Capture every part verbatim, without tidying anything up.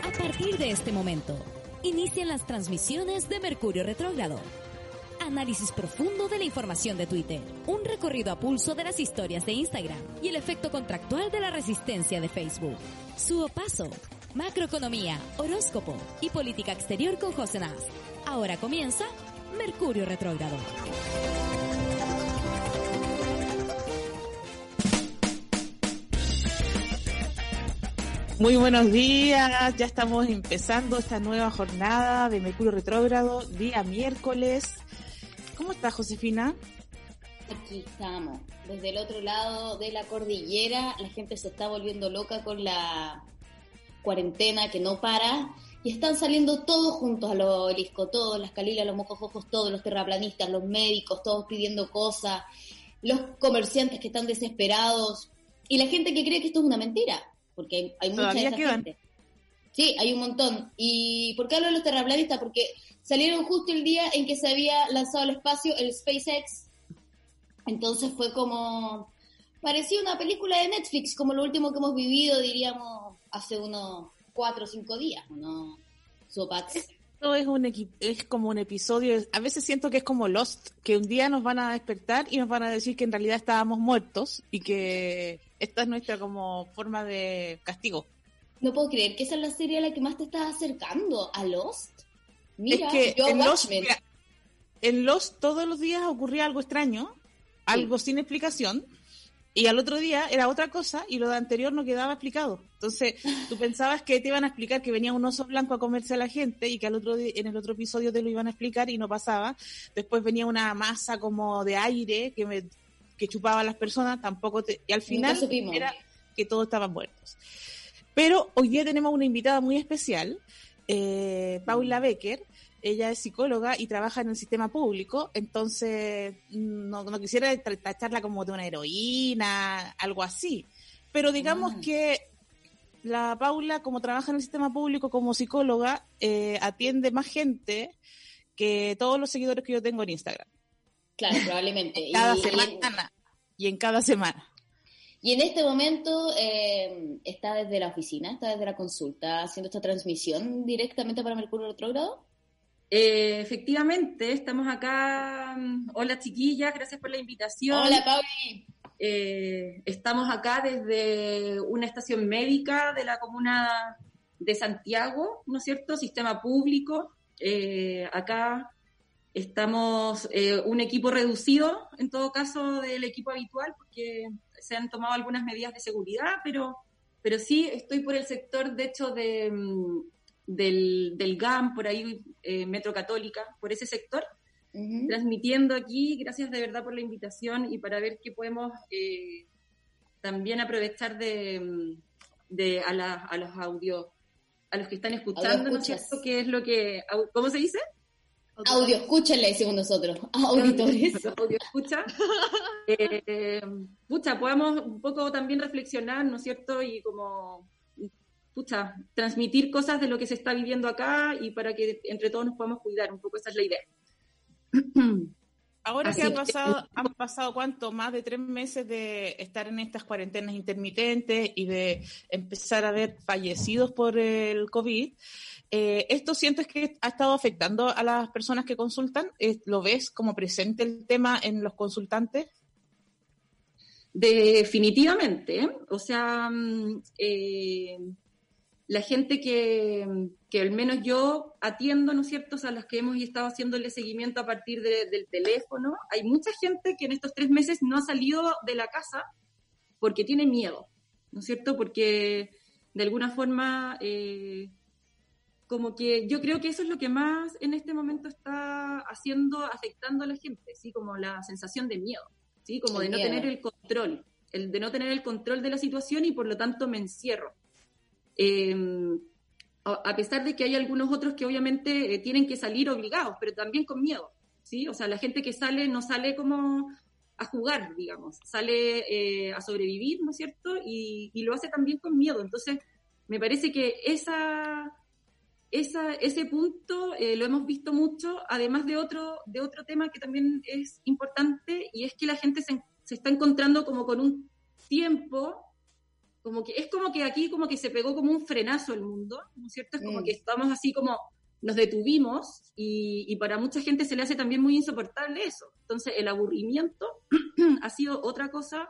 A partir de este momento, inician las transmisiones de Mercurio Retrógrado. Análisis profundo de la información de Twitter, un recorrido a pulso de las historias de Instagram y el efecto contractual de la resistencia de Facebook. Su opaso, macroeconomía, horóscopo y política exterior con José Naz. Ahora comienza Mercurio Retrógrado. Muy buenos días, ya estamos empezando esta nueva jornada de Mercurio Retrógrado, día miércoles. ¿Cómo estás, Josefina? Aquí estamos, desde el otro lado de la cordillera. La gente se está volviendo loca con la cuarentena que no para y están saliendo todos juntos a los obeliscos, todos, las calilas, los mocojojos, todos, los terraplanistas, los médicos, todos pidiendo cosas, los comerciantes que están desesperados y la gente que cree que esto es una mentira, porque hay, hay mucha de esa gente. Sí, hay un montón. ¿Y por qué hablo de los terraplanistas? Porque salieron justo el día en que se había lanzado al espacio el SpaceX. Entonces fue como... parecía una película de Netflix, como lo último que hemos vivido, diríamos, hace unos cuatro o cinco días, ¿no? Sopax. Esto es, un, es como un episodio... A veces siento que es como Lost, que un día nos van a despertar y nos van a decir que en realidad estábamos muertos y que esta es nuestra como forma de castigo. No puedo creer que esa es la serie a la que más te estás acercando, a Lost. Mira, es que yo en, Lost, mira, en Lost todos los días ocurría algo extraño, algo sí. sin explicación, y al otro día era otra cosa y lo de anterior no quedaba explicado. Entonces tú pensabas que te iban a explicar que venía un oso blanco a comerse a la gente y que al otro en el otro episodio te lo iban a explicar y no pasaba. Después venía una masa como de aire que, me, que chupaba a las personas, tampoco te, y al final era que todos estaban muertos. Pero hoy día tenemos una invitada muy especial. Eh, Paula Becker, ella es psicóloga y trabaja en el sistema público, entonces no, no quisiera tacharla como de una heroína, algo así, pero digamos ah. que la Paula, como trabaja en el sistema público como psicóloga, eh, atiende más gente que todos los seguidores que yo tengo en Instagram. Claro, probablemente. cada y, semana, y en cada semana. Y en este momento eh, está desde la oficina, está desde la consulta, haciendo esta transmisión directamente para Mercurio Retrógrado. Eh, efectivamente, estamos acá. Hola, chiquillas, gracias por la invitación. Hola, Pauli. Eh, estamos acá desde una estación médica de la comuna de Santiago, ¿no es cierto? Sistema público. Eh, acá estamos eh, un equipo reducido, en todo caso, del equipo habitual, porque... se han tomado algunas medidas de seguridad, pero pero sí estoy por el sector, de hecho, de del, del G A M, por ahí, eh, Metro Católica, por ese sector, uh-huh. transmitiendo aquí. Gracias de verdad por la invitación y para ver qué podemos eh, también aprovechar de, de a, la, a los audios, a los que están escuchando, ¿no es cierto? ¿Qué es lo que, cómo se dice? Audio escucha, le decimos nosotros, auditores. Audio escucha. Eh, pucha, podamos un poco también reflexionar, ¿no es cierto? Y como, pucha, transmitir cosas de lo que se está viviendo acá y para que entre todos nos podamos cuidar, un poco esa es la idea. Ahora Así que ha pasado, que... han pasado, ¿cuánto? Más de tres meses de estar en estas cuarentenas intermitentes y de empezar a ver fallecidos por el COVID. Eh, ¿Esto sientes que ha estado afectando a las personas que consultan? Eh, ¿Lo ves como presente el tema en los consultantes? Definitivamente. ¿eh? O sea, eh, la gente que, que al menos yo atiendo, ¿no es cierto? O sea, las que hemos estado haciéndole seguimiento a partir de, del teléfono. Hay mucha gente que en estos tres meses no ha salido de la casa porque tiene miedo, ¿no es cierto? Porque de alguna forma... Eh, como que yo creo que eso es lo que más en este momento está haciendo, afectando a la gente, ¿sí? Como la sensación de miedo, ¿sí? Como de no tener el control, el de no tener el control de la situación y por lo tanto me encierro. Eh, a pesar de que hay algunos otros que obviamente eh, tienen que salir obligados, pero también con miedo, ¿sí? O sea, la gente que sale no sale como a jugar, digamos, sale eh, a sobrevivir, ¿no es cierto? Y, y lo hace también con miedo. Entonces, me parece que esa, esa, ese punto eh, lo hemos visto mucho, además de otro, de otro tema que también es importante, y es que la gente se, se está encontrando como con un tiempo... Como que, es como que aquí como que se pegó como un frenazo el mundo, ¿no es cierto? Es como mm. que estamos así como, nos detuvimos, y, y para mucha gente se le hace también muy insoportable eso. Entonces el aburrimiento ha sido otra cosa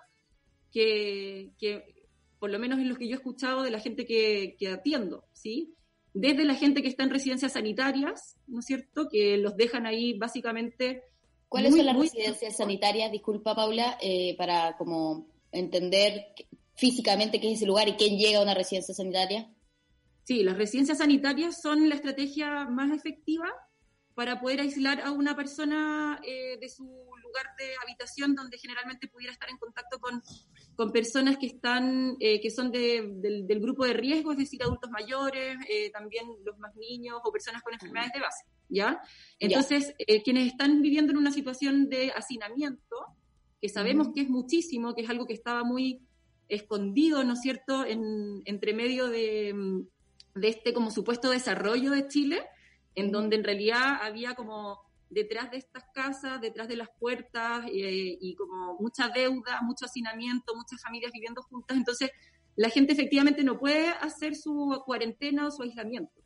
que, que, por lo menos en lo que yo he escuchado de la gente que, que atiendo, ¿sí? Desde la gente que está en residencias sanitarias, ¿no es cierto? Que los dejan ahí básicamente... ¿Cuáles muy, son las muy... residencias sanitarias? Disculpa, Paula, eh, para como entender... Que... físicamente qué es ese lugar y quién llega a una residencia sanitaria. Sí, las residencias sanitarias son la estrategia más efectiva para poder aislar a una persona eh, de su lugar de habitación, donde generalmente pudiera estar en contacto con, con personas que están eh, que son de, del, del grupo de riesgo, es decir, adultos mayores, eh, también los más niños o personas con enfermedades de base, ¿ya? Entonces, ya. Eh, quienes están viviendo en una situación de hacinamiento, que sabemos uh-huh. que es muchísimo, que es algo que estaba muy... escondido, ¿no es cierto?, en, entre medio de, de este como supuesto desarrollo de Chile, en donde en realidad había como detrás de estas casas, detrás de las puertas, eh, y como mucha deuda, mucho hacinamiento, muchas familias viviendo juntas. Entonces la gente efectivamente no puede hacer su cuarentena o su aislamiento.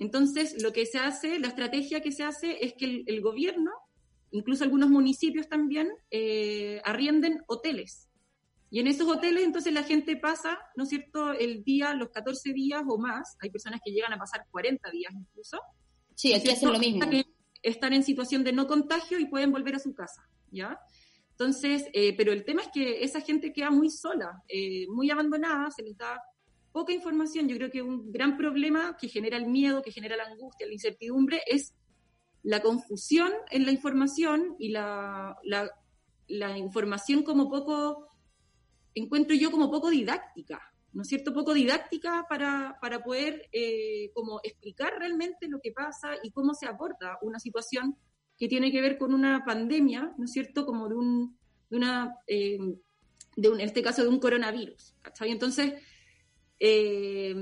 Entonces lo que se hace, la estrategia que se hace es que el, el gobierno, incluso algunos municipios también, eh, arrienden hoteles. Y en esos hoteles, entonces, la gente pasa, ¿no es cierto?, el día, los catorce días o más. Hay personas que llegan a pasar cuarenta días incluso. Sí, aquí hacen lo mismo. Están en situación de no contagio y pueden volver a su casa, ¿ya? Entonces, eh, pero el tema es que esa gente queda muy sola, eh, muy abandonada, se les da poca información. Yo creo que un gran problema que genera el miedo, que genera la angustia, la incertidumbre, es la confusión en la información y la, la, la información como poco... encuentro yo como poco didáctica, ¿no es cierto? Poco didáctica para, para poder eh, como explicar realmente lo que pasa y cómo se aborda una situación que tiene que ver con una pandemia, ¿no es cierto? Como de un, de una, eh, de un, en este caso de un coronavirus, ¿cachai? Entonces, eh,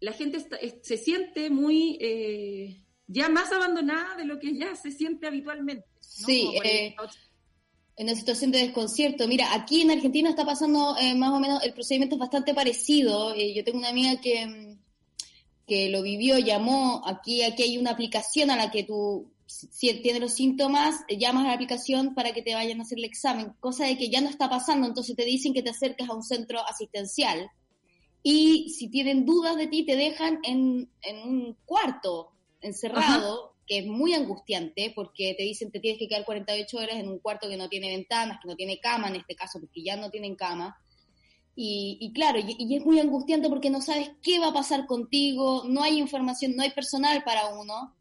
la gente está, se siente muy, eh, ya más abandonada de lo que ya se siente habitualmente, ¿no? Sí, eh... en una situación de desconcierto. Mira, aquí en Argentina está pasando eh, más o menos, el procedimiento es bastante parecido. Eh, yo tengo una amiga que, que lo vivió, llamó, aquí aquí hay una aplicación a la que tú, si tienes los síntomas, llamas a la aplicación para que te vayan a hacer el examen, cosa de que ya no está pasando. Entonces te dicen que te acercas a un centro asistencial y si tienen dudas de ti te dejan en, en un cuarto encerrado. Ajá. Que es muy angustiante porque te dicen te tienes que quedar cuarenta y ocho horas en un cuarto que no tiene ventanas, que no tiene cama en este caso, porque ya no tienen cama. Y, y claro, y, y es muy angustiante porque no sabes qué va a pasar contigo, no hay información, no hay personal para uno.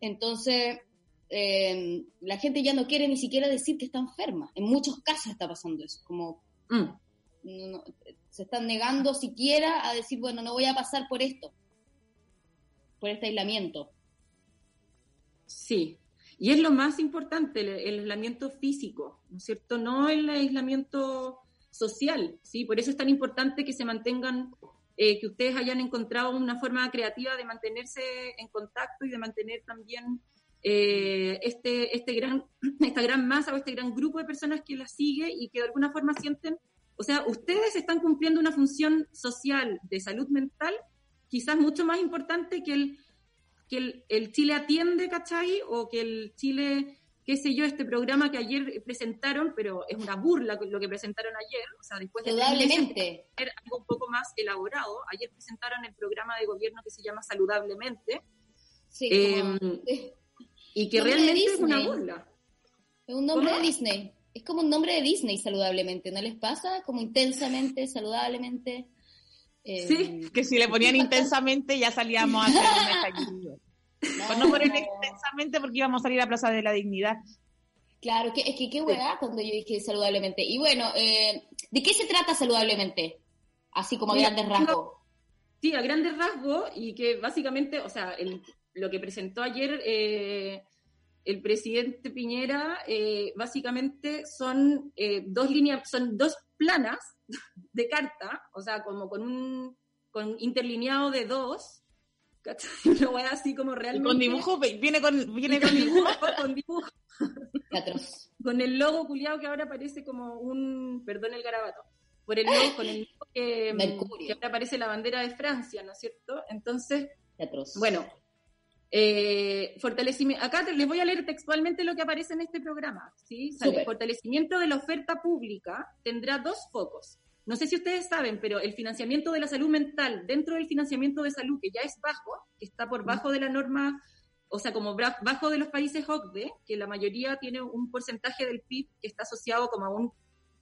Entonces, eh, la gente ya no quiere ni siquiera decir que está enferma. En muchos casos está pasando eso, como mm. no, no, se están negando siquiera a decir, bueno, no voy a pasar por esto, por este aislamiento. Sí, y es lo más importante, el, el aislamiento físico, ¿no es cierto? No el aislamiento social, ¿sí? Por eso es tan importante que se mantengan, eh, que ustedes hayan encontrado una forma creativa de mantenerse en contacto y de mantener también eh, este, este gran, esta gran masa o este gran grupo de personas que las sigue y que de alguna forma sienten, o sea, ustedes están cumpliendo una función social de salud mental quizás mucho más importante que el que el, el Chile atiende, ¿cachai? O que el Chile, qué sé yo, este programa que ayer presentaron, pero es una burla lo que presentaron ayer, o sea, después de tener algo un poco más elaborado, ayer presentaron el programa de gobierno que se llama Saludablemente, sí, eh, como... y que realmente es una burla. Es un nombre ¿Cómo? de Disney, es como un nombre de Disney, Saludablemente, ¿no les pasa? Como intensamente, saludablemente... Eh, sí, que si le ponían intensamente ya salíamos a hacer una no, pues no ponen no. intensamente porque íbamos a salir a Plaza de la Dignidad. Claro, que, es que qué hueá cuando yo dije saludablemente. Y bueno, eh, ¿De qué se trata Saludablemente? Así como a grandes rasgos. Sí, a grandes rasgos, y que básicamente, o sea, el, lo que presentó ayer eh, el presidente Piñera, eh, básicamente son eh, dos líneas, son dos planas de carta, o sea, como con un con interlineado de dos, lo voy a así como realmente. Y con dibujos, viene con, viene con dibujos, con dibujos. Con el logo culiado que ahora parece como un, perdón el garabato, por el logo, con el logo que, que ahora aparece la bandera de Francia, ¿no es cierto? Entonces, Teatros. bueno, eh, fortalecimiento, acá te, les voy a leer textualmente lo que aparece en este programa, ¿sí? Sale, fortalecimiento de la oferta pública tendrá dos focos. No sé si ustedes saben, pero el financiamiento de la salud mental, dentro del financiamiento de salud, que ya es bajo, que está por bajo de la norma, o sea, como bajo de los países O C D E, que la mayoría tiene un porcentaje del P I B que está asociado como a un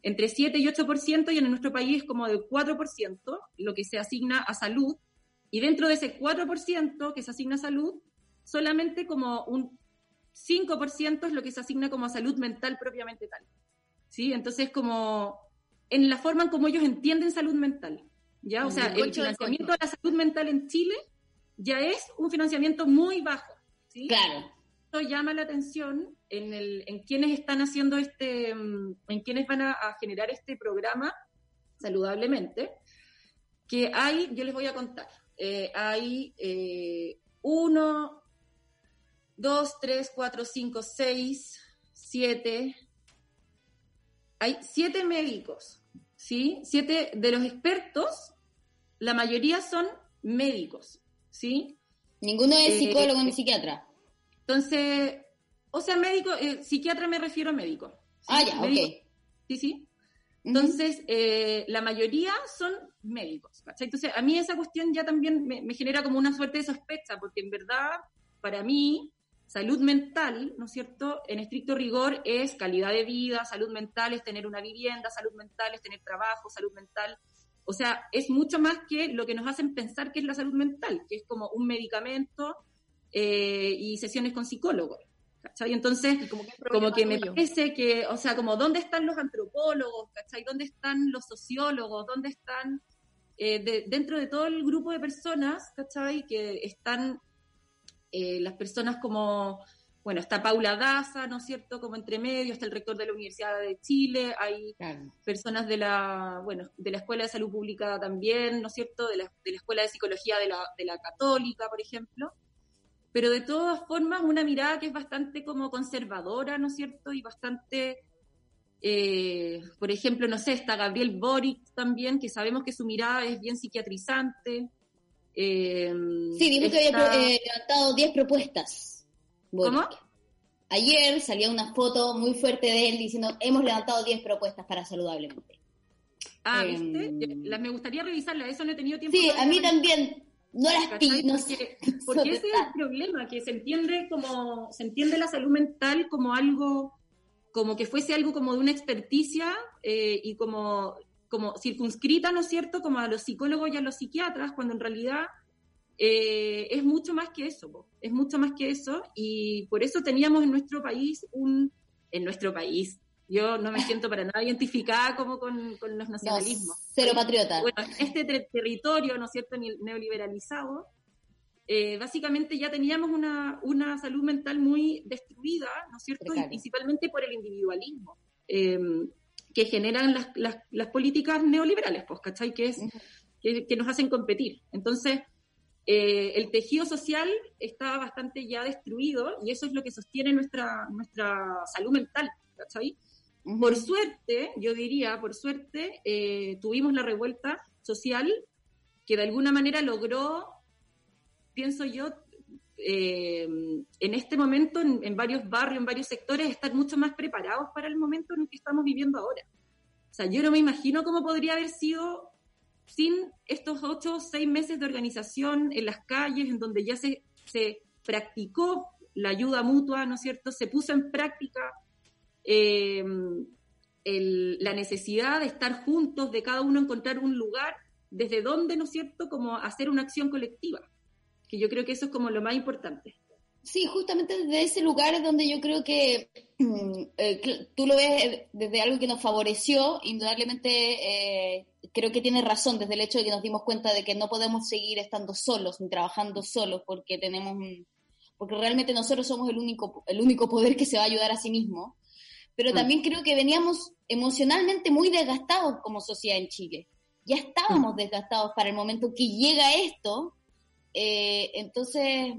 entre siete y ocho por ciento, y en nuestro país como del cuatro por ciento, lo que se asigna a salud, y dentro de ese cuatro por ciento que se asigna a salud, solamente como un cinco por ciento es lo que se asigna como a salud mental propiamente tal, ¿sí? Entonces, como en la forma en como ellos entienden salud mental, ¿ya? O sea, el financiamiento de la salud mental en Chile ya es un financiamiento muy bajo, ¿sí? Claro. Esto llama la atención en el en quienes están haciendo este, en quienes van a, a generar este programa Saludablemente, que hay, yo les voy a contar, eh, hay eh, uno, dos, tres, cuatro, cinco, seis, siete, hay siete médicos, ¿sí? Siete de los expertos, la mayoría son médicos, ¿sí? Ninguno es psicólogo eh, ni psiquiatra. Entonces, o sea, médico, eh, psiquiatra me refiero a médico. ¿Sí? Ah, ya, médico. Ok. Sí, sí. Entonces, uh-huh. eh, la mayoría son médicos, ¿cachai? Entonces, a mí esa cuestión ya también me, me genera como una suerte de sospecha, porque en verdad, para mí, salud mental, ¿no es cierto?, en estricto rigor es calidad de vida, salud mental es tener una vivienda, salud mental es tener trabajo, salud mental, o sea, es mucho más que lo que nos hacen pensar que es la salud mental, que es como un medicamento eh, y sesiones con psicólogos, ¿cachai? Entonces, y como que, como que me parece que, o sea, como ¿dónde están los antropólogos, ¿cachai? ¿Dónde están los sociólogos? ¿Dónde están, eh, de, dentro de todo el grupo de personas, ¿cachai?, que están... Eh, las personas como, bueno, está Paula Daza, ¿no es cierto?, como entre medio, está el rector de la Universidad de Chile, hay claro. personas de la, bueno, de la Escuela de Salud Pública también, ¿no es cierto?, de la, de la Escuela de Psicología de la, de la Católica, por ejemplo, pero de todas formas una mirada que es bastante como conservadora, ¿no es cierto?, y bastante, eh, por ejemplo, no sé, está Gabriel Boric también, que sabemos que su mirada es bien psiquiatrizante. Eh, sí, dijo esta... que había eh, levantado diez propuestas. Bueno, ¿cómo? Ayer salía una foto muy fuerte de él diciendo, hemos levantado diez propuestas para Saludablemente. Ah, eh, ¿viste? Las, me gustaría revisarlas, eso no he tenido tiempo. Sí, a mí también, no las pillo. No porque, porque ese es el problema, que se entiende como, se entiende la salud mental como algo, como que fuese algo como de una experticia eh, y como... como circunscrita, ¿no es cierto?, como a los psicólogos y a los psiquiatras, cuando en realidad eh, es mucho más que eso, po. es mucho más que eso, y por eso teníamos en nuestro país un... En nuestro país, yo no me siento para nada identificada como con, con los nacionalismos. No, cero patriota. Bueno, este ter- territorio, ¿no es cierto?, neoliberalizado, eh, básicamente ya teníamos una, una salud mental muy destruida, ¿no es cierto?, y principalmente por el individualismo. Eh, que generan las, las, las políticas neoliberales, pues, ¿cachai? Que, es, que, que nos hacen competir. Entonces, eh, el tejido social está bastante ya destruido y eso es lo que sostiene nuestra, nuestra salud mental, ¿cachai? Uh-huh. Por suerte, yo diría, por suerte, eh, tuvimos la revuelta social que de alguna manera logró, pienso yo, Eh, en este momento en, en varios barrios, en varios sectores estar mucho más preparados para el momento en el que estamos viviendo ahora. O sea, yo no me imagino cómo podría haber sido sin estos ocho o seis meses de organización en las calles, en donde ya se, se practicó la ayuda mutua, ¿no es cierto? Se puso en práctica eh, el, la necesidad de estar juntos, de cada uno encontrar un lugar desde donde, ¿no es cierto?, como hacer una acción colectiva, que yo creo que eso es como lo más importante. Sí, justamente desde ese lugar es donde yo creo que eh, tú lo ves desde algo que nos favoreció, indudablemente eh, creo que tienes razón, desde el hecho de que nos dimos cuenta de que no podemos seguir estando solos ni trabajando solos, porque tenemos un, porque realmente nosotros somos el único, el único poder que se va a ayudar a sí mismo, pero también mm. creo que veníamos emocionalmente muy desgastados como sociedad en Chile, ya estábamos mm. desgastados para el momento que llega esto, eh, entonces...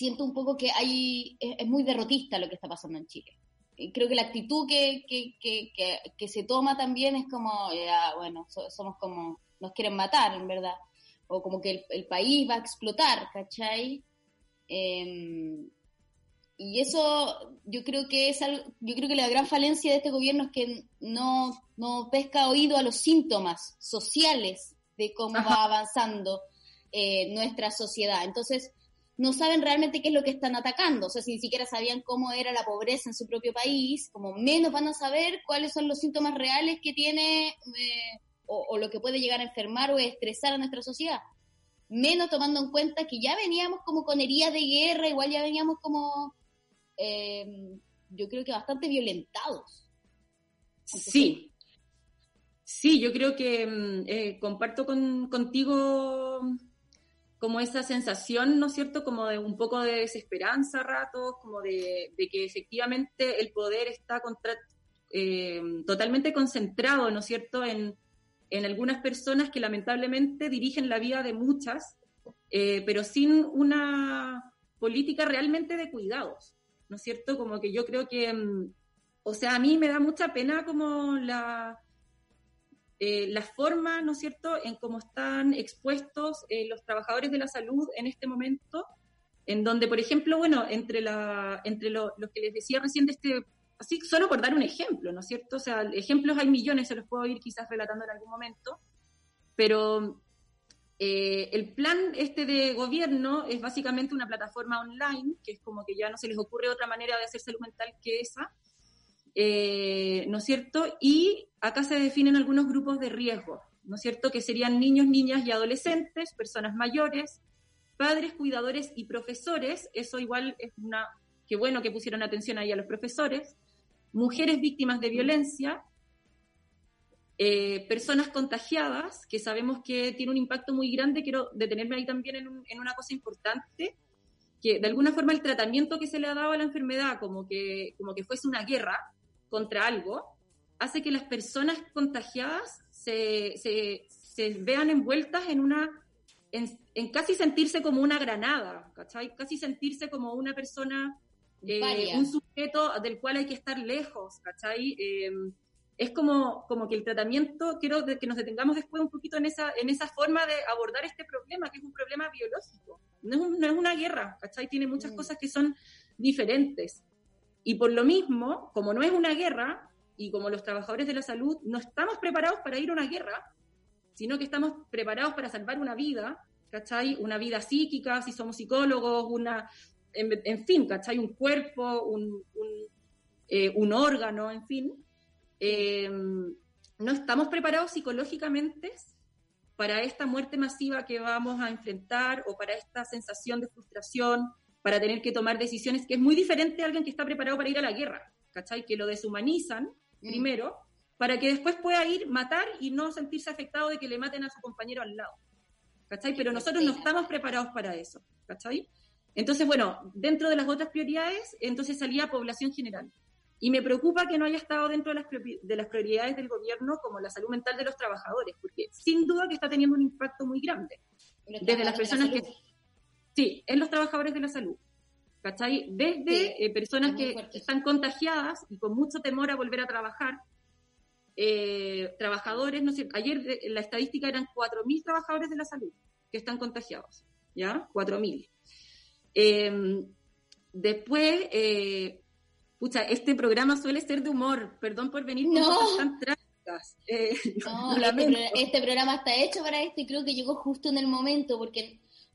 siento un poco que hay es, es muy derrotista lo que está pasando en Chile. Creo que la actitud que, que, que, que, que se toma también es como, ya, bueno, so, somos como, nos quieren matar, en verdad. O como que el, el país va a explotar, ¿cachai? Eh, y eso yo creo que es algo, yo creo que la gran falencia de este gobierno es que no, no pesca oído a los síntomas sociales de cómo Ajá. va avanzando eh, nuestra sociedad. Entonces, no saben realmente qué es lo que están atacando, o sea, si ni siquiera sabían cómo era la pobreza en su propio país, como menos van a saber cuáles son los síntomas reales que tiene eh, o, o lo que puede llegar a enfermar o estresar a nuestra sociedad, menos tomando en cuenta que ya veníamos como con heridas de guerra, igual ya veníamos como, eh, yo creo que bastante violentados. Entonces, sí, sí, yo creo que eh, comparto con, contigo... como esa sensación, ¿no es cierto?, como de un poco de desesperanza a ratos, como de, de que efectivamente el poder está contra, eh, totalmente concentrado, ¿no es cierto?, en, en algunas personas que lamentablemente dirigen la vida de muchas, eh, pero sin una política realmente de cuidados, ¿no es cierto?, como que yo creo que, mm, o sea, a mí me da mucha pena como la... Eh, la forma, ¿no es cierto?, en cómo están expuestos eh, los trabajadores de la salud en este momento, en donde, por ejemplo, bueno, entre la entre lo, lo que les decía recién de este, así, solo por dar un ejemplo, ¿no es cierto?, o sea, ejemplos hay millones, se los puedo ir quizás relatando en algún momento, pero eh, el plan este de gobierno es básicamente una plataforma online, que es como que ya no se les ocurre otra manera de hacer salud mental que esa, Eh, ¿no es cierto? Y acá se definen algunos grupos de riesgo, ¿no es cierto? Que serían niños, niñas y adolescentes, personas mayores, padres, cuidadores y profesores, eso igual es una, qué bueno que pusieron atención ahí a los profesores, mujeres víctimas de violencia, eh, personas contagiadas, que sabemos que tiene un impacto muy grande, quiero detenerme ahí también en, un, en una cosa importante, que de alguna forma el tratamiento que se le ha dado a la enfermedad, como que, como que fuese una guerra, contra algo, hace que las personas contagiadas se, se, se vean envueltas en una, en, en casi sentirse como una granada, ¿cachai? Casi sentirse como una persona, eh, un sujeto del cual hay que estar lejos, ¿cachai? Eh, es como, como que el tratamiento, quiero que nos detengamos después un poquito en esa, en esa forma de abordar este problema, que es un problema biológico, no es, un, no es una guerra, ¿cachai? Tiene muchas mm. cosas que son diferentes. Y por lo mismo, como no es una guerra, y como los trabajadores de la salud no estamos preparados para ir a una guerra, sino que estamos preparados para salvar una vida, ¿cachai? Una vida psíquica, si somos psicólogos, una, en, en fin, ¿cachai? Un cuerpo, un, un, eh, un órgano, en fin. Eh, no estamos preparados psicológicamente para esta muerte masiva que vamos a enfrentar o para esta sensación de frustración, para tener que tomar decisiones, que es muy diferente a alguien que está preparado para ir a la guerra, ¿cachai? Que lo deshumanizan mm. primero, para que después pueda ir, matar y no sentirse afectado de que le maten a su compañero al lado, ¿cachai? Pero nosotros no estamos preparados para eso, ¿cachai? Entonces, bueno, dentro de las otras prioridades, entonces salía población general. Y me preocupa que no haya estado dentro de las, de las prioridades del gobierno como la salud mental de los trabajadores, porque sin duda que está teniendo un impacto muy grande. Desde las personas que... Sí, en los trabajadores de la salud, ¿cachai? Desde sí, eh, personas que están contagiadas y con mucho temor a volver a trabajar, eh, trabajadores, no sé, ayer de, la estadística eran cuatro mil trabajadores de la salud que están contagiados, ¿ya? cuatro mil. Eh, después, eh, pucha, este programa suele ser de humor, perdón por venir no. con cosas tan trágicas. Eh, no, este, este programa está hecho para esto y creo que llegó justo en el momento, porque...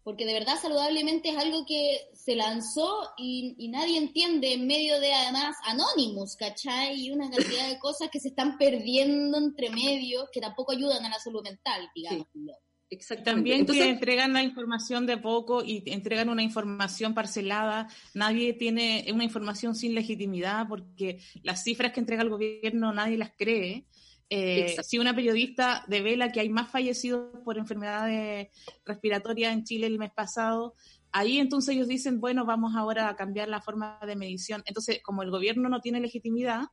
porque de verdad saludablemente es algo que se lanzó y, y nadie entiende en medio de, además, Anonymous, ¿cachai? Y una cantidad de cosas que se están perdiendo entre medio que tampoco ayudan a la salud mental, digamos. Sí. Exactamente. También entonces, que entregan la información de a poco y entregan una información parcelada. Nadie tiene una información sin legitimidad porque las cifras que entrega el gobierno nadie las cree. Eh, si una periodista devela que hay más fallecidos por enfermedades respiratorias en Chile el mes pasado, ahí entonces ellos dicen, bueno, vamos ahora a cambiar la forma de medición. Entonces, como el gobierno no tiene legitimidad,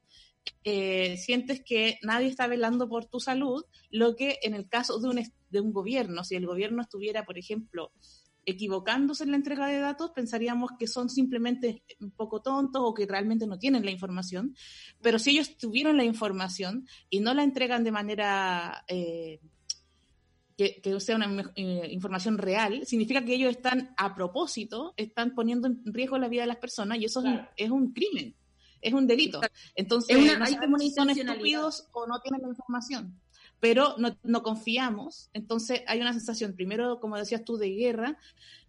Eh, sientes que nadie está velando por tu salud, lo que en el caso de un, de un gobierno, si el gobierno estuviera, por ejemplo, equivocándose en la entrega de datos, pensaríamos que son simplemente un poco tontos o que realmente no tienen la información, pero si ellos tuvieron la información y no la entregan de manera eh, que, que sea una eh, información real, significa que ellos están a propósito, están poniendo en riesgo la vida de las personas y eso claro. es, un, es un crimen. Es un delito. Entonces, una, no sabemos si son estúpidos o no tienen la información, pero no, no confiamos. Entonces, hay una sensación, primero, como decías tú, de guerra.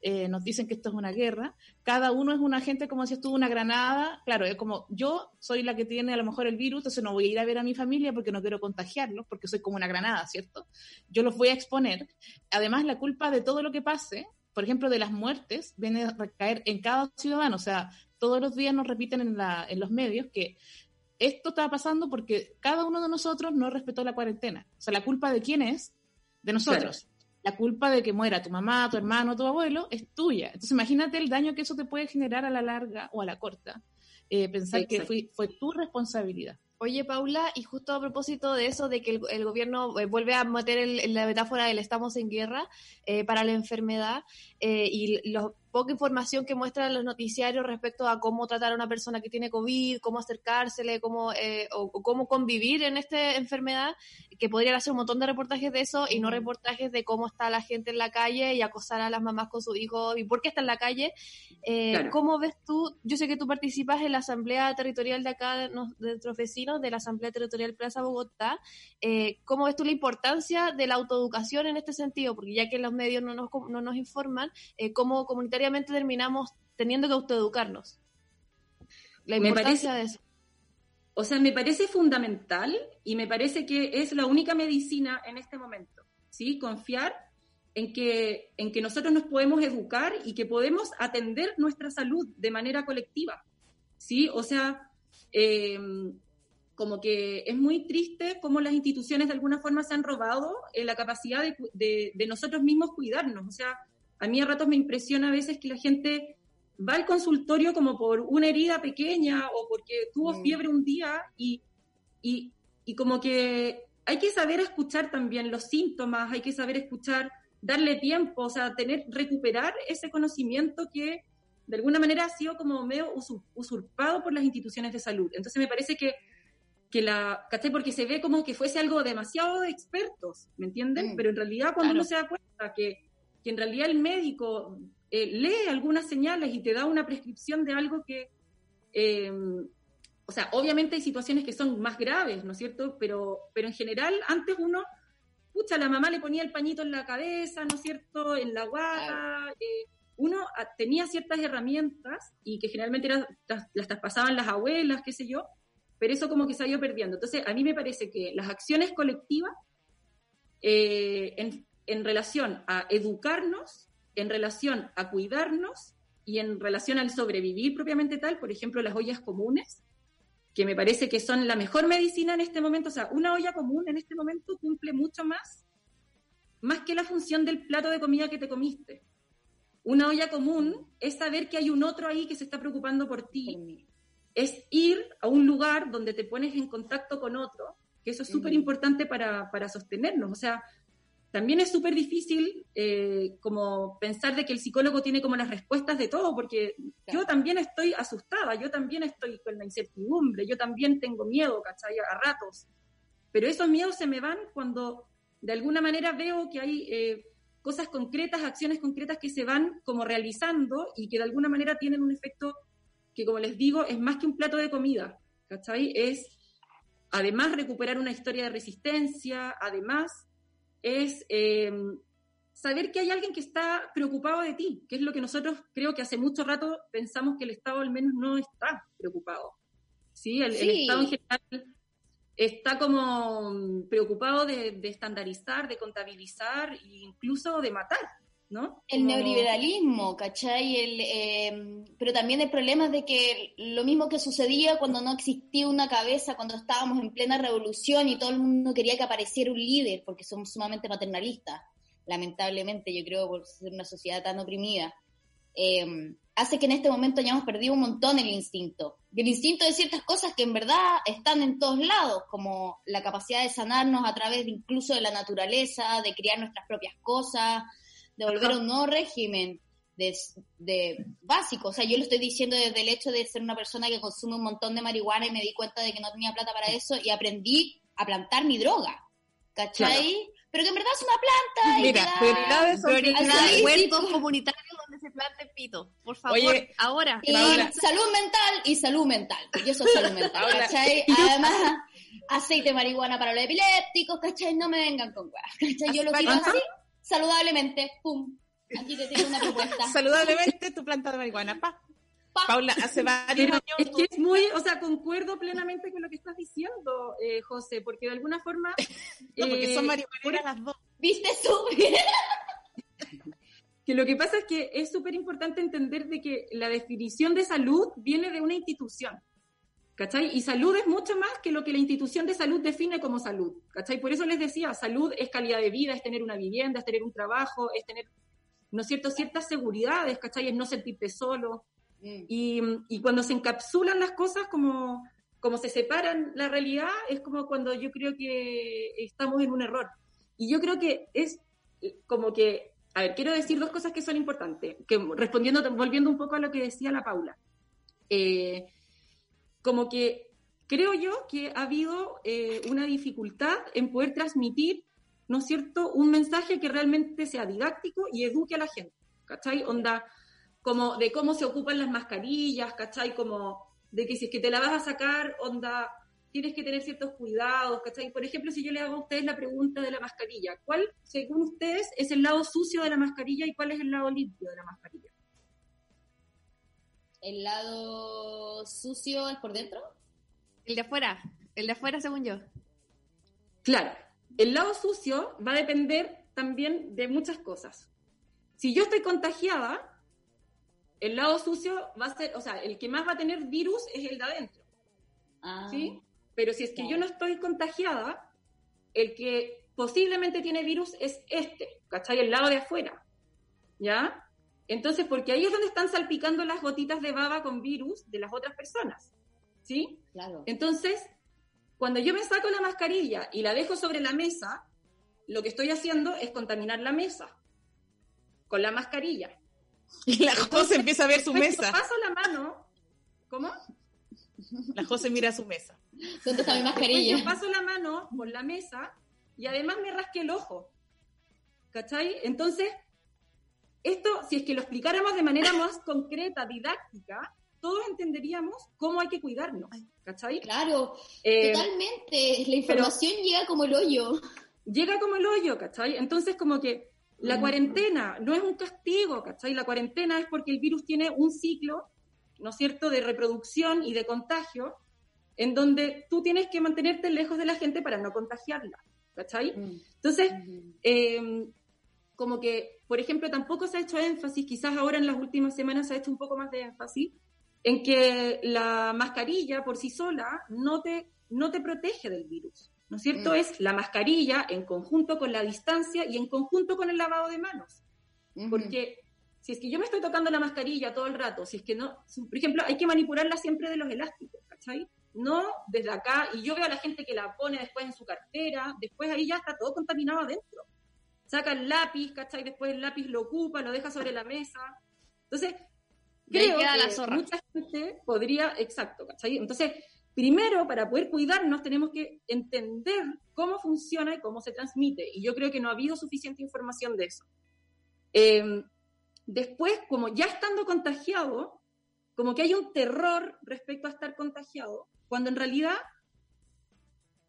Eh, nos dicen que esto es una guerra. Cada uno es un agente, como decías tú, una granada. Claro, es como yo soy la que tiene a lo mejor el virus, entonces no voy a ir a ver a mi familia porque no quiero contagiarlos, porque soy como una granada, ¿cierto? Yo los voy a exponer. Además, la culpa de todo lo que pase, por ejemplo, de las muertes, viene a recaer en cada ciudadano. O sea, todos los días nos repiten en, la, en los medios que esto está pasando porque cada uno de nosotros no respetó la cuarentena. O sea, ¿la culpa de quién es? De nosotros. Claro. La culpa de que muera tu mamá, tu hermano, tu abuelo, es tuya. Entonces, imagínate el daño que eso te puede generar a la larga o a la corta. Eh, pensar sí, que sí. Fui, fue tu responsabilidad. Oye, Paula, y justo a propósito de eso, de que el, el gobierno eh, vuelve a meter el, la metáfora del estamos en guerra eh, para la enfermedad eh, y los... poca información que muestran los noticiarios respecto a cómo tratar a una persona que tiene COVID, cómo acercársele, cómo eh, o, o cómo convivir en esta enfermedad, que podrían hacer un montón de reportajes de eso y no reportajes de cómo está la gente en la calle y acosar a las mamás con sus hijos y por qué está en la calle. Eh, claro. ¿Cómo ves tú? Yo sé que tú participas en la Asamblea Territorial de acá, de nuestros vecinos, de la Asamblea Territorial Plaza Bogotá. Eh, ¿Cómo ves tú la importancia de la autoeducación en este sentido? Porque ya que los medios no nos, no nos informan, eh, ¿cómo comunitaria terminamos teniendo que autoeducarnos? La importancia parece, de eso. O sea, me parece fundamental y me parece que es la única medicina en este momento, ¿sí? Confiar en que, en que nosotros nos podemos educar y que podemos atender nuestra salud de manera colectiva, ¿sí? O sea, eh, como que es muy triste cómo las instituciones de alguna forma se han robado eh, la capacidad de, de, de nosotros mismos cuidarnos, o sea, a mí a ratos me impresiona a veces que la gente va al consultorio como por una herida pequeña o porque tuvo fiebre un día y, y, y como que hay que saber escuchar también los síntomas, hay que saber escuchar, darle tiempo, o sea, tener, recuperar ese conocimiento que de alguna manera ha sido como medio usurpado por las instituciones de salud. Entonces me parece que, que la, ¿cachai? Porque se ve como que fuese algo demasiado de expertos, ¿me entienden? Sí. Pero en realidad cuando claro. uno se da cuenta que que en realidad el médico eh, lee algunas señales y te da una prescripción de algo que, eh, o sea, obviamente hay situaciones que son más graves, ¿no es cierto? Pero, pero en general, antes uno, pucha, la mamá le ponía el pañito en la cabeza, ¿no es cierto?, en la guata, eh, uno tenía ciertas herramientas y que generalmente eran, las, las traspasaban las abuelas, qué sé yo, pero eso como que se ha ido perdiendo. Entonces, a mí me parece que las acciones colectivas, eh, en en relación a educarnos, en relación a cuidarnos y en relación al sobrevivir propiamente tal, por ejemplo, las ollas comunes, que me parece que son la mejor medicina en este momento. O sea, una olla común en este momento cumple mucho más, más que la función del plato de comida que te comiste. Una olla común es saber que hay un otro ahí que se está preocupando por ti. Es ir a un lugar donde te pones en contacto con otro, que eso es súper importante para, para sostenernos. O sea, también es súper difícil eh, como pensar de que el psicólogo tiene como las respuestas de todo, porque claro. yo también estoy asustada, yo también estoy con la incertidumbre, yo también tengo miedo, ¿cachai? A ratos. Pero esos miedos se me van cuando de alguna manera veo que hay eh, cosas concretas, acciones concretas que se van como realizando y que de alguna manera tienen un efecto que, como les digo, es más que un plato de comida, ¿cachai? Es, además, recuperar una historia de resistencia, además... es eh, saber que hay alguien que está preocupado de ti, que es lo que nosotros creo que hace mucho rato pensamos que el Estado al menos no está preocupado. Sí, el, sí. el Estado en general está como preocupado de, de estandarizar, de contabilizar e incluso de matar, ¿no? El como... neoliberalismo, ¿cachai? El, eh, pero también el problema es de que lo mismo que sucedía cuando no existía una cabeza, cuando estábamos en plena revolución y todo el mundo quería que apareciera un líder, porque somos sumamente paternalistas, lamentablemente, yo creo, por ser una sociedad tan oprimida, eh, hace que en este momento hayamos perdido un montón el instinto. El instinto de ciertas cosas que en verdad están en todos lados, como la capacidad de sanarnos a través de, incluso de la naturaleza, de crear nuestras propias cosas, de volver a un nuevo régimen de, de básico. O sea, yo lo estoy diciendo desde el hecho de ser una persona que consume un montón de marihuana y me di cuenta de que no tenía plata para eso y aprendí a plantar mi droga, ¿cachai? Claro. Pero que en verdad es una planta. Y mira, prioridades son prioridades. Huertos comunitarios donde se plante pito. Por favor, oye, ahora. Y ahora. Salud mental y salud mental. Yo soy salud mental, ahora. ¿Cachai? Además, aceite de marihuana para los epilépticos, ¿cachai? No me vengan con huevas, ¿cachai? Yo lo quiero así. Saludablemente, pum, aquí te tengo una propuesta. Saludablemente tu planta de marihuana, pa. pa. Paula, hace varios Pero años... Es que es muy, o sea, concuerdo plenamente con lo que estás diciendo, eh, José, porque de alguna forma... No, porque eh, son marihuaneras las dos. ¿Viste tú? Que lo que pasa es que es súper importante entender de que la definición de salud viene de una institución, ¿cachai? Y salud es mucho más que lo que la institución de salud define como salud, ¿cachai? Por eso les decía, salud es calidad de vida, es tener una vivienda, es tener un trabajo, es tener, ¿no es cierto?, ciertas seguridades, ¿cachai? Es no sentirte solo. Mm. Y, y cuando se encapsulan las cosas, como, como se separan la realidad, es como cuando yo creo que estamos en un error. Y yo creo que es como que, a ver, quiero decir dos cosas que son importantes, que respondiendo, volviendo un poco a lo que decía la Paula. Eh... Como que creo yo que ha habido eh, una dificultad en poder transmitir, ¿no es cierto?, un mensaje que realmente sea didáctico y eduque a la gente, ¿cachai? Onda, como de cómo se ocupan las mascarillas, ¿cachai? Como de que si es que te la vas a sacar, onda, tienes que tener ciertos cuidados, ¿cachai? Por ejemplo, si yo les hago a ustedes la pregunta de la mascarilla, ¿cuál, según ustedes, es el lado sucio de la mascarilla y cuál es el lado limpio de la mascarilla? ¿El lado sucio es por dentro? El de afuera, el de afuera según yo. Claro, el lado sucio va a depender también de muchas cosas. Si yo estoy contagiada, el lado sucio va a ser, o sea, el que más va a tener virus es el de adentro. Ah, ¿sí? Pero si es que claro. yo no estoy contagiada, el que posiblemente tiene virus es este, ¿cachai? El lado de afuera, ¿ya? Entonces, porque ahí es donde están salpicando las gotitas de baba con virus de las otras personas, ¿sí? Claro. Entonces, cuando yo me saco la mascarilla y la dejo sobre la mesa, lo que estoy haciendo es contaminar la mesa con la mascarilla. Y la José empieza a ver su mesa. Paso la mano, ¿cómo? La José mira su mesa. ¿Dónde está mi mascarilla? Yo paso la mano por la mesa y además me rasqué el ojo, ¿cachai? Entonces... Esto, si es que lo explicáramos de manera más concreta, didáctica, todos entenderíamos cómo hay que cuidarnos, ¿cachai? Claro, eh, totalmente, la información llega como el hoyo. Llega como el hoyo, ¿cachai? Entonces como que la cuarentena no es un castigo, ¿cachai? La cuarentena es porque el virus tiene un ciclo, ¿no es cierto?, de reproducción y de contagio, en donde tú tienes que mantenerte lejos de la gente para no contagiarla, ¿cachai? Entonces, eh... como que, por ejemplo, tampoco se ha hecho énfasis, quizás ahora en las últimas semanas se ha hecho un poco más de énfasis, en que la mascarilla por sí sola no te, no te protege del virus, ¿no es cierto? Mm. Es la mascarilla en conjunto con la distancia y en conjunto con el lavado de manos. Mm-hmm. Porque si es que yo me estoy tocando la mascarilla todo el rato, si es que no, por ejemplo, hay que manipularla siempre de los elásticos, ¿cachai? No desde acá, y yo veo a la gente que la pone después en su cartera, después ahí ya está todo contaminado adentro. Saca el lápiz, ¿cachai? Después el lápiz lo ocupa, lo deja sobre la mesa. Entonces, creo que mucha gente podría... Exacto, ¿cachai? Entonces, primero, para poder cuidarnos, tenemos que entender cómo funciona y cómo se transmite. Y yo creo que no ha habido suficiente información de eso. Eh, después, como ya estando contagiado, como que hay un terror respecto a estar contagiado, cuando en realidad,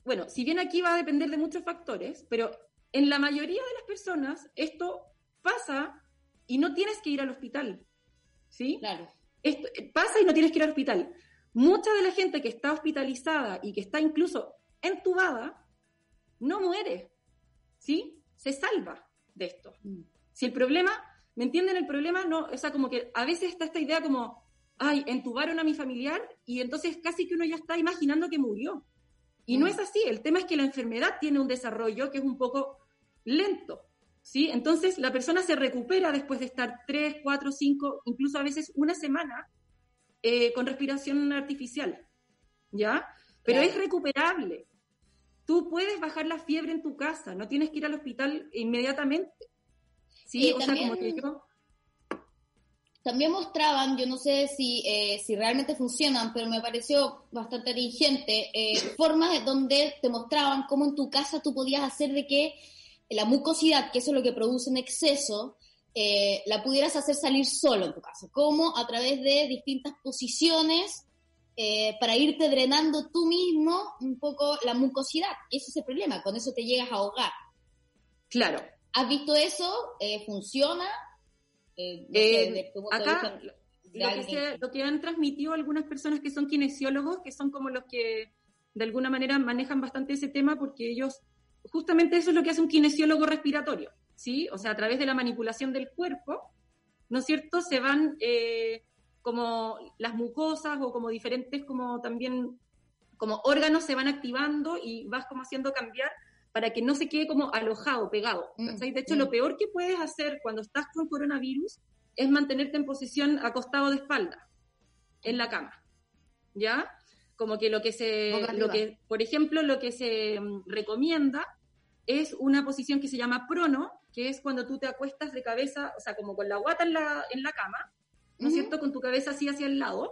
bueno, si bien aquí va a depender de muchos factores, pero... En la mayoría de las personas esto pasa y no tienes que ir al hospital, ¿sí? Claro. Esto pasa y no tienes que ir al hospital. Mucha de la gente que está hospitalizada y que está incluso entubada, no muere, ¿sí? Se salva de esto. Mm. Si el problema, ¿me entienden? El problema no, o sea, como que a veces está esta idea como, ay, entubaron a mi familiar, y entonces casi que uno ya está imaginando que murió. Y mm. no es así, el tema es que la enfermedad tiene un desarrollo que es un poco lento, ¿sí? Entonces la persona se recupera después de estar tres, cuatro, cinco, incluso a veces una semana eh, con respiración artificial, ¿ya? Pero claro, es recuperable. Tú puedes bajar la fiebre en tu casa, no tienes que ir al hospital inmediatamente. Sí, eh, o también, sea, como que yo... También mostraban, yo no sé si, eh, si realmente funcionan, pero me pareció bastante atingente, eh, formas donde te mostraban cómo en tu casa tú podías hacer de que la mucosidad, que eso es lo que produce en exceso, eh, la pudieras hacer salir solo en tu casa, como a través de distintas posiciones, Eh, para irte drenando tú mismo un poco la mucosidad, que ese es el problema, con eso te llegas a ahogar. Claro. ¿Has visto eso? Eh, ¿Funciona? Eh, no eh, sé, de, acá de, de lo, que se, lo que han transmitido algunas personas que son kinesiólogos, que son como los que de alguna manera manejan bastante ese tema, porque ellos, justamente eso es lo que hace un kinesiólogo respiratorio, ¿sí? O sea, a través de la manipulación del cuerpo, ¿no es cierto?, se van... Eh, como las mucosas o como diferentes, como también, como órganos se van activando y vas como haciendo cambiar para que no se quede como alojado, pegado. Mm, de hecho, mm. lo peor que puedes hacer cuando estás con coronavirus es mantenerte en posición acostado de espalda, en la cama, ¿ya? Como que lo que se, lo que, por ejemplo, lo que se recomienda es una posición que se llama prono, que es cuando tú te acuestas de cabeza, o sea, como con la guata en la, en la cama, ¿no es uh-huh. cierto?, con tu cabeza así hacia el lado,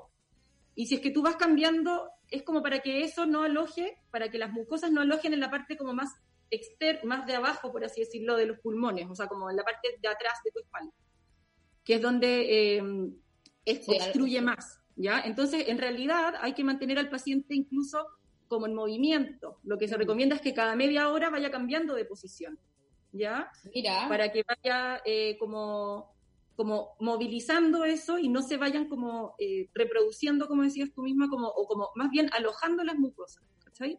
y si es que tú vas cambiando, es como para que eso no aloje, para que las mucosas no alojen en la parte como más externa, más de abajo, por así decirlo, de los pulmones, o sea, como en la parte de atrás de tu espalda, que es donde eh, es, sí, obstruye claro. más, ¿ya? Entonces, en realidad, hay que mantener al paciente incluso como en movimiento. Lo que se uh-huh. recomienda es que cada media hora vaya cambiando de posición, ¿ya? Mira. Para que vaya eh, como... como movilizando eso y no se vayan como eh, reproduciendo, como decías tú misma, como, o como más bien alojando las mucosas, ¿cachai?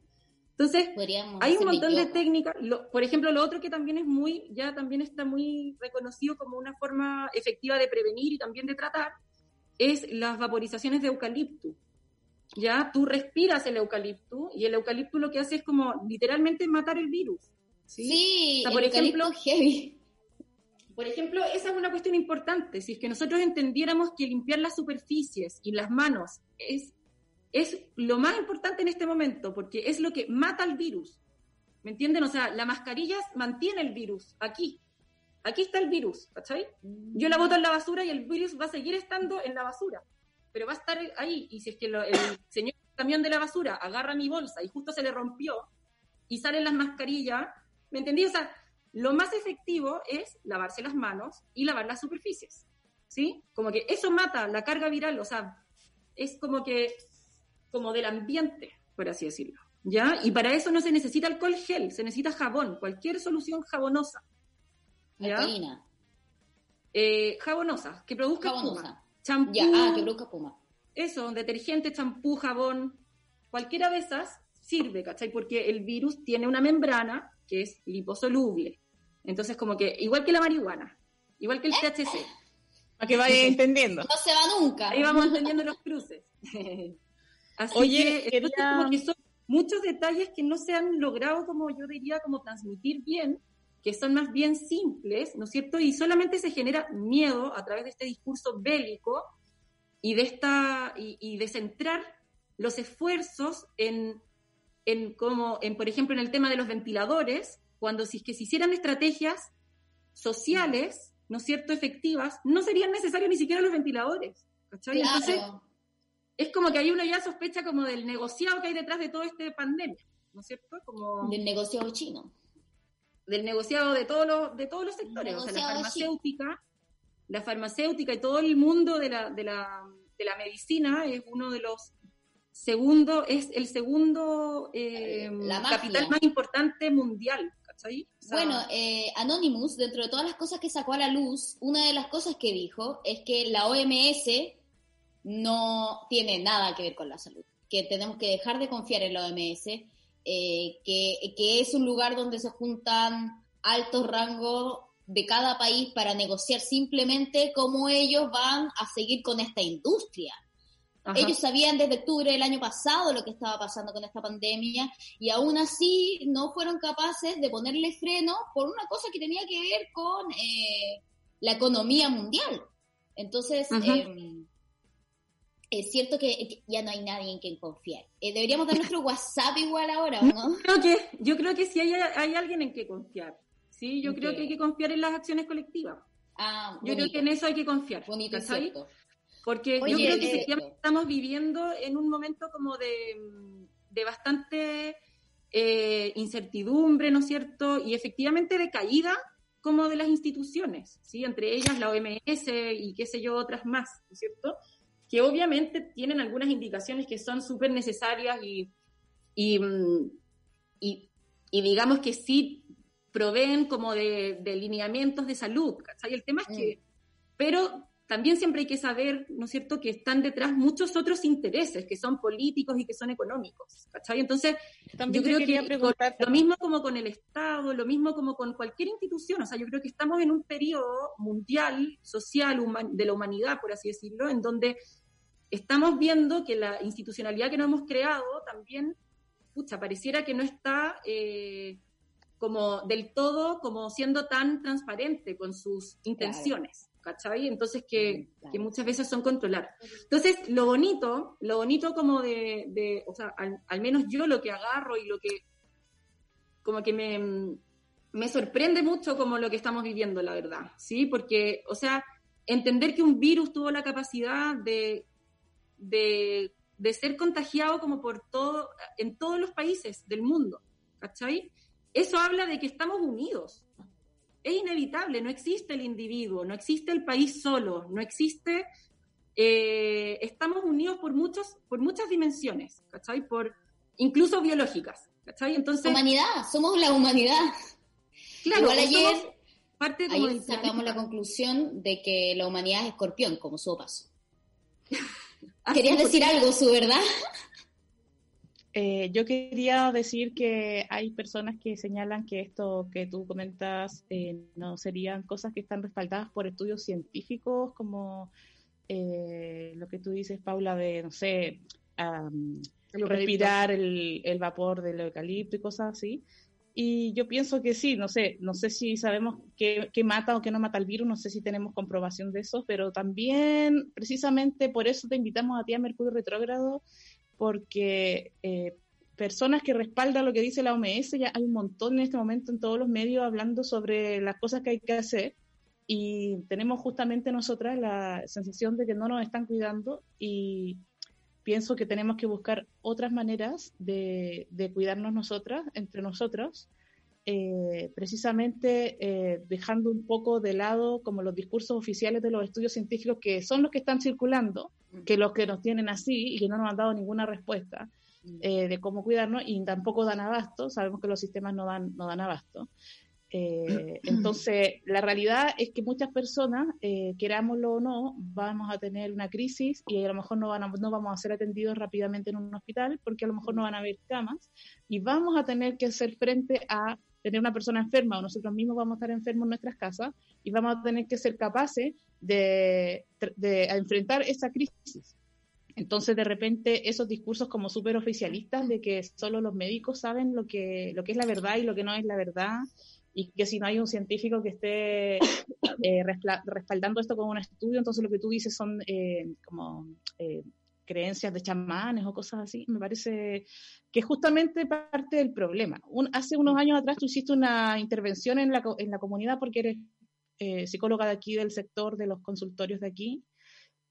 Entonces, Podríamos hay un montón de técnicas. Lo, por ejemplo, lo otro que también es muy, ya también está muy reconocido como una forma efectiva de prevenir y también de tratar, es las vaporizaciones de eucalipto. Ya, tú respiras el eucalipto y el eucalipto lo que hace es como literalmente matar el virus. Sí, sí, o sea, por ejemplo, heavy. Por ejemplo, esa es una cuestión importante. Si es que nosotros entendiéramos que limpiar las superficies y las manos es, es lo más importante en este momento, porque es lo que mata al virus. ¿Me entienden? O sea, la mascarilla mantiene el virus aquí. Aquí está el virus, ¿cachai? Yo la boto en la basura y el virus va a seguir estando en la basura, pero va a estar ahí. Y si es que lo, el señor del camión de la basura agarra mi bolsa y justo se le rompió y salen las mascarillas, ¿me entendí? O sea, lo más efectivo es lavarse las manos y lavar las superficies, ¿sí? Como que eso mata la carga viral, o sea, es como que, como del ambiente, por así decirlo, ¿ya? Y para eso no se necesita alcohol gel, se necesita jabón, cualquier solución jabonosa, ¿ya? Alcalina. Eh, jabonosa, que produzca jabonosa. Puma. Champú. Ya, ah, que produzca puma. Eso, detergente, champú, jabón, cualquiera de esas sirve, ¿cachai? Porque el virus tiene una membrana que es liposoluble. Entonces, como que, igual que la marihuana, igual que el T H C. Para que vaya entendiendo. No se va nunca. Ahí vamos entendiendo los cruces. Así Oye, que, quería... entonces, como que son muchos detalles que no se han logrado, como yo diría, como transmitir bien, que son más bien simples, ¿no es cierto? Y solamente se genera miedo a través de este discurso bélico y de esta, y, y de centrar los esfuerzos en, en como, en, por ejemplo, en el tema de los ventiladores, cuando si es que se hicieran estrategias sociales, ¿no es cierto?, efectivas, no serían necesarios ni siquiera los ventiladores, ¿cachai? Claro. Entonces, es como que ahí uno ya sospecha como del negociado que hay detrás de toda esta pandemia, ¿no es cierto? Como del negociado chino. Del negociado de todos los, de todos los sectores, o sea, la farmacéutica, chino. la farmacéutica y todo el mundo de la, de la, de la medicina es uno de los... Segundo, es el segundo eh, capital más importante mundial, ¿cachai? O sea, bueno, eh, Anonymous, dentro de todas las cosas que sacó a la luz, una de las cosas que dijo es que la O M S no tiene nada que ver con la salud, que tenemos que dejar de confiar en la O M S, eh, que, que es un lugar donde se juntan altos rangos de cada país para negociar simplemente cómo ellos van a seguir con esta industria. Ajá. Ellos sabían desde octubre del año pasado lo que estaba pasando con esta pandemia y aún así no fueron capaces de ponerle freno por una cosa que tenía que ver con eh, la economía mundial. Entonces, eh, es cierto que, que ya no hay nadie en quien confiar. Eh, deberíamos dar nuestro WhatsApp igual ahora, ¿o no? Yo creo que, yo creo que sí hay, hay alguien en quien confiar. Sí, yo okay. creo que hay que confiar en las acciones colectivas. Ah, yo creo que en eso hay que confiar. Bonito, es cierto. Porque Oye, yo creo que efectivamente estamos viviendo en un momento como de, de bastante eh, incertidumbre, ¿no es cierto? Y efectivamente de caída como de las instituciones, ¿sí? Entre ellas la O M S y qué sé yo, otras más, ¿no es cierto? Que obviamente tienen algunas indicaciones que son súper necesarias y, y, y, y digamos que sí proveen como de, de lineamientos de salud, ¿cachai? El tema es que... Mm. Pero... También siempre hay que saber, ¿no es cierto?, que están detrás muchos otros intereses, que son políticos y que son económicos, ¿cachai? Entonces, también yo creo quería que preguntarte. Con, lo mismo como con el Estado, lo mismo como con cualquier institución, o sea, yo creo que estamos en un periodo mundial, social, human, de la humanidad, por así decirlo, en donde estamos viendo que la institucionalidad que nos hemos creado también, pucha, pareciera que no está... Eh, como del todo, como siendo tan transparente con sus intenciones, claro. ¿Cachai? Entonces que, claro. que muchas veces son controlar. Entonces, lo bonito, lo bonito como de, de o sea, al, al menos yo lo que agarro y lo que, como que me, me sorprende mucho como lo que estamos viviendo, la verdad, ¿sí? Porque, o sea, entender que un virus tuvo la capacidad de, de, de ser contagiado como por todo, en todos los países del mundo, ¿cachai? Eso habla de que estamos unidos. Es inevitable, no existe el individuo, no existe el país solo, no existe... Eh, estamos unidos por muchos, por muchas dimensiones, ¿cachai? Por, incluso biológicas, ¿cachai? Entonces... Humanidad, somos la humanidad. Claro, igual ayer, parte de ayer sacamos la conclusión de que la humanidad es escorpión, como su paso. ¿Querías decir algo, Su, verdad? Eh, yo quería decir que hay personas que señalan que esto que tú comentas eh, no serían cosas que están respaldadas por estudios científicos, como eh, lo que tú dices, Paula, de, no sé, um, respirar el, el vapor del eucalipto y cosas así. Y yo pienso que sí, no sé, no sé si sabemos qué, qué mata o qué no mata el virus, no sé si tenemos comprobación de eso, pero también, precisamente por eso te invitamos a ti a Mercurio Retrógrado, porque eh, personas que respaldan lo que dice la O M S, ya hay un montón en este momento en todos los medios hablando sobre las cosas que hay que hacer, y tenemos justamente nosotras la sensación de que no nos están cuidando, y pienso que tenemos que buscar otras maneras de, de cuidarnos nosotras, entre nosotros, eh, precisamente eh, dejando un poco de lado como los discursos oficiales de los estudios científicos, que son los que están circulando, que los que nos tienen así y que no nos han dado ninguna respuesta eh, de cómo cuidarnos, y tampoco dan abasto. Sabemos que los sistemas no dan, no dan abasto. Eh, entonces, la realidad es que muchas personas, eh, querámoslo o no, vamos a tener una crisis y a lo mejor no, van a, no vamos a ser atendidos rápidamente en un hospital, porque a lo mejor no van a haber camas, y vamos a tener que hacer frente a tener una persona enferma, o nosotros mismos vamos a estar enfermos en nuestras casas, y vamos a tener que ser capaces de, de enfrentar esa crisis. Entonces, de repente, esos discursos como súper oficialistas de que solo los médicos saben lo que, lo que es la verdad y lo que no es la verdad, y que si no hay un científico que esté eh, respaldando esto con un estudio, entonces lo que tú dices son eh, como eh, creencias de chamanes o cosas así. Me parece que es justamente parte del problema. Un, hace unos años atrás tú hiciste una intervención en la, en la comunidad, porque eres eh, psicóloga de aquí, del sector de los consultorios de aquí,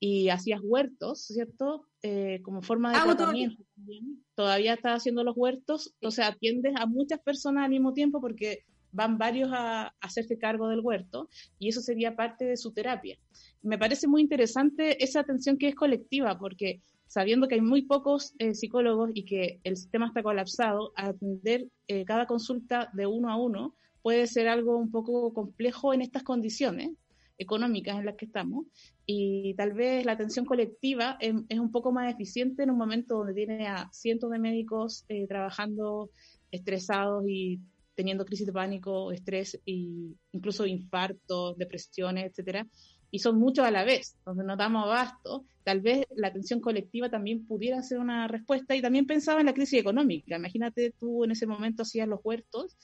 y hacías huertos, ¿cierto? Eh, como forma de ah, tratamiento. Todavía, todavía estás haciendo los huertos, entonces atiendes a muchas personas al mismo tiempo, porque van varios a, a hacerse cargo del huerto, y eso sería parte de su terapia. Me parece muy interesante esa atención que es colectiva, porque sabiendo que hay muy pocos eh, psicólogos y que el sistema está colapsado, atender eh, cada consulta de uno a uno puede ser algo un poco complejo en estas condiciones, económicas en las que estamos, y tal vez la atención colectiva es, es un poco más eficiente en un momento donde tiene a cientos de médicos eh, trabajando estresados y teniendo crisis de pánico, estrés, e incluso infartos, depresiones, etcétera, y son muchos a la vez, donde no damos abasto. Tal vez la atención colectiva también pudiera ser una respuesta, y también pensaba en la crisis económica. Imagínate, tú en ese momento hacías los huertos,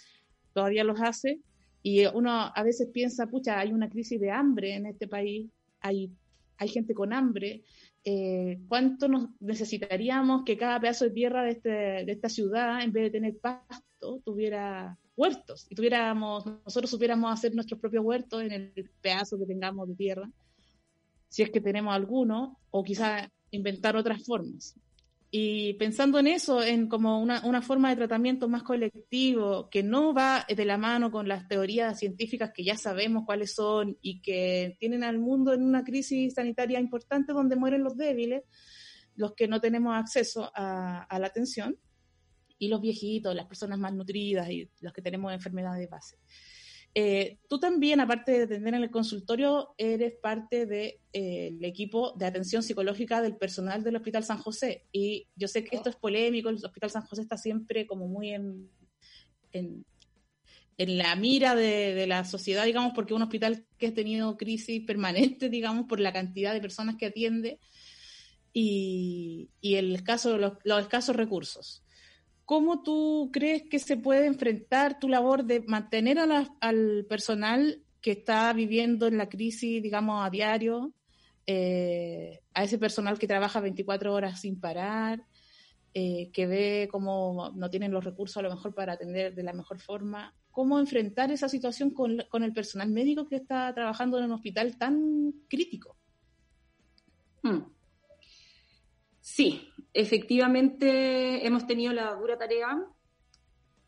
todavía los hace, y uno a veces piensa, pucha, hay una crisis de hambre en este país, hay, hay gente con hambre, eh, ¿cuánto nos necesitaríamos que cada pedazo de tierra de, este, de esta ciudad, en vez de tener pasto, tuviera huertos, y tuviéramos, nosotros supiéramos hacer nuestros propios huertos en el pedazo que tengamos de tierra, si es que tenemos alguno, o quizás inventar otras formas? Y pensando en eso, en como una, una forma de tratamiento más colectivo, que no va de la mano con las teorías científicas que ya sabemos cuáles son y que tienen al mundo en una crisis sanitaria importante, donde mueren los débiles, los que no tenemos acceso a, a la atención, y los viejitos, las personas malnutridas y los que tenemos enfermedades de base. Eh, tú también, aparte de atender en el consultorio, eres parte del de, eh, equipo de atención psicológica del personal del Hospital San José. Y yo sé que esto es polémico, el Hospital San José está siempre como muy en, en, en la mira de, de la sociedad, digamos, porque es un hospital que ha tenido crisis permanente, digamos, por la cantidad de personas que atiende y, y el escaso, los, los escasos recursos. ¿Cómo tú crees que se puede enfrentar tu labor de mantener a la, al personal que está viviendo en la crisis, digamos, a diario, eh, a ese personal que trabaja veinticuatro horas sin parar, eh, que ve cómo no tienen los recursos a lo mejor para atender de la mejor forma? ¿Cómo enfrentar esa situación con, con el personal médico que está trabajando en un hospital tan crítico? Mm. Sí, efectivamente hemos tenido la dura tarea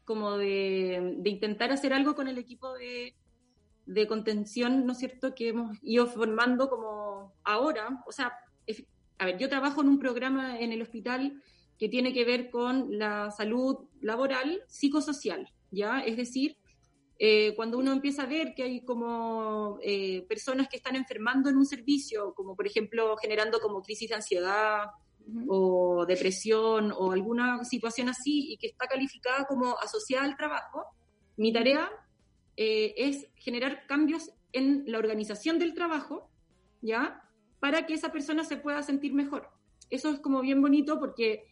como de, de intentar hacer algo con el equipo de, de contención, ¿no es cierto?, que hemos ido formando como ahora. O sea, a ver, yo trabajo en un programa en el hospital que tiene que ver con la salud laboral psicosocial, ¿ya? Es decir, eh, cuando uno empieza a ver que hay como eh, personas que están enfermando en un servicio, como por ejemplo generando como crisis de ansiedad, o depresión, o alguna situación así, y que está calificada como asociada al trabajo, mi tarea eh, es generar cambios en la organización del trabajo, ¿ya?, para que esa persona se pueda sentir mejor. Eso es como bien bonito, porque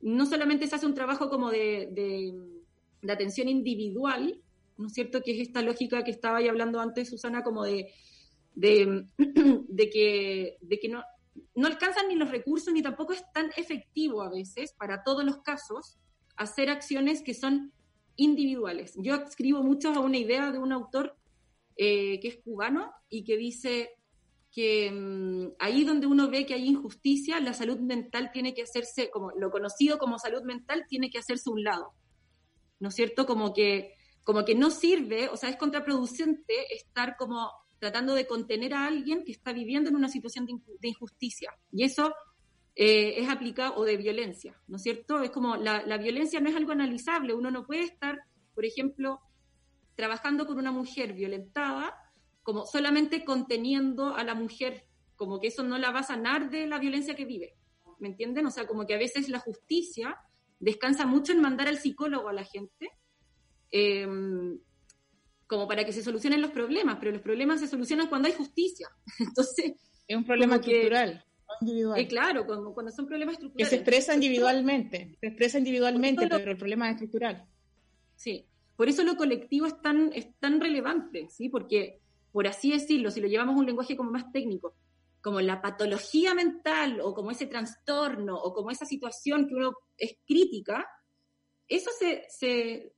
no solamente se hace un trabajo como de, de, de atención individual, ¿no es cierto?, que es esta lógica que estaba ahí hablando antes, Susana, como de, de, de que, de que no... no alcanzan ni los recursos, ni tampoco es tan efectivo a veces, para todos los casos, hacer acciones que son individuales. Yo adscribo mucho a una idea de un autor eh, que es cubano y que dice que mmm, ahí donde uno ve que hay injusticia, la salud mental tiene que hacerse, como lo conocido como salud mental, tiene que hacerse a un lado, ¿no es cierto? Como que, como que no sirve, o sea, es contraproducente estar como tratando de contener a alguien que está viviendo en una situación de, de injusticia. Y eso eh, es aplicado, o de violencia, ¿no es cierto? Es como, la, la violencia no es algo analizable. Uno no puede estar, por ejemplo, trabajando con una mujer violentada, como solamente conteniendo a la mujer, como que eso no la va a sanar de la violencia que vive, ¿me entienden? O sea, como que a veces la justicia descansa mucho en mandar al psicólogo a la gente, eh, como para que se solucionen los problemas, pero los problemas se solucionan cuando hay justicia. Entonces es un problema estructural, que, individual. Eh, claro, cuando, cuando son problemas estructurales. Que se expresa individualmente, se expresa individualmente, pero lo, el problema es estructural. Sí, por eso lo colectivo es tan, es tan relevante, ¿sí? Porque, por así decirlo, si lo llevamos a un lenguaje como más técnico, como la patología mental, o como ese trastorno, o como esa situación que uno es crítica, eso se... se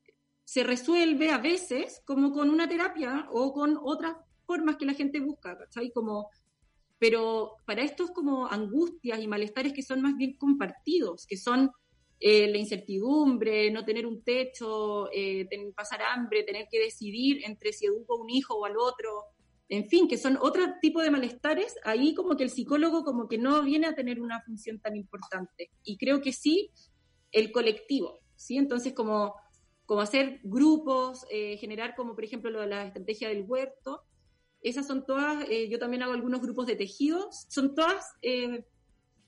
se resuelve a veces como con una terapia o con otras formas que la gente busca, ¿cachai? Como, pero para estos como angustias y malestares que son más bien compartidos, que son eh, la incertidumbre, no tener un techo, eh, ten, pasar hambre, tener que decidir entre si educo a un hijo o al otro, en fin, que son otro tipo de malestares, ahí como que el psicólogo como que no viene a tener una función tan importante. Y creo que sí, el colectivo, ¿sí? Entonces como... como hacer grupos, eh, generar como por ejemplo lo de la estrategia del huerto, Esas son todas, eh, yo también hago algunos grupos de tejidos, son todas eh,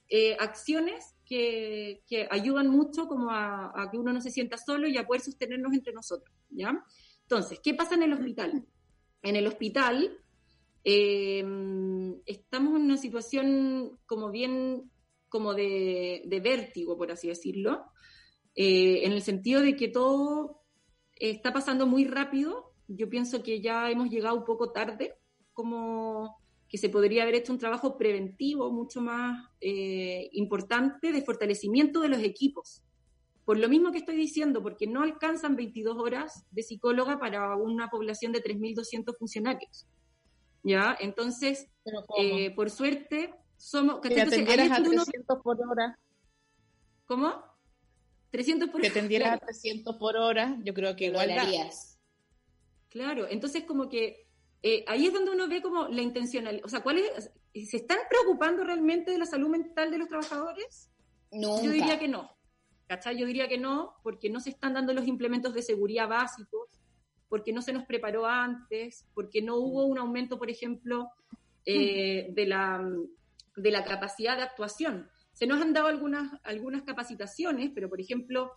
eh, acciones que, que ayudan mucho como a, a que uno no se sienta solo y a poder sostenernos entre nosotros, ¿ya? Entonces, ¿qué pasa en el hospital? En el hospital eh, estamos en una situación como bien, como de, de vértigo, por así decirlo, eh, en el sentido de que todo está pasando muy rápido. Yo pienso que ya hemos llegado un poco tarde, como que se podría haber hecho un trabajo preventivo mucho más eh, importante de fortalecimiento de los equipos. Por lo mismo que estoy diciendo, porque no alcanzan veintidós horas de psicóloga para una población de tres mil doscientos funcionarios. ¿Ya? Entonces, eh, por suerte, somos... Que atendieras a trescientos por hora. ¿Cómo? trescientos por hora. Que atendieras a trescientos por hora, yo creo que igual harías. Claro, entonces como que eh, ahí es donde uno ve como la intencionalidad, o sea, ¿cuál es? ¿Se están preocupando realmente de la salud mental de los trabajadores? Nunca. Yo diría que no, ¿cachai? Yo diría que no, porque no se están dando los implementos de seguridad básicos, porque no se nos preparó antes, porque no hubo un aumento, por ejemplo, eh, de la, de la capacidad de actuación. Se nos han dado algunas, algunas capacitaciones, pero por ejemplo...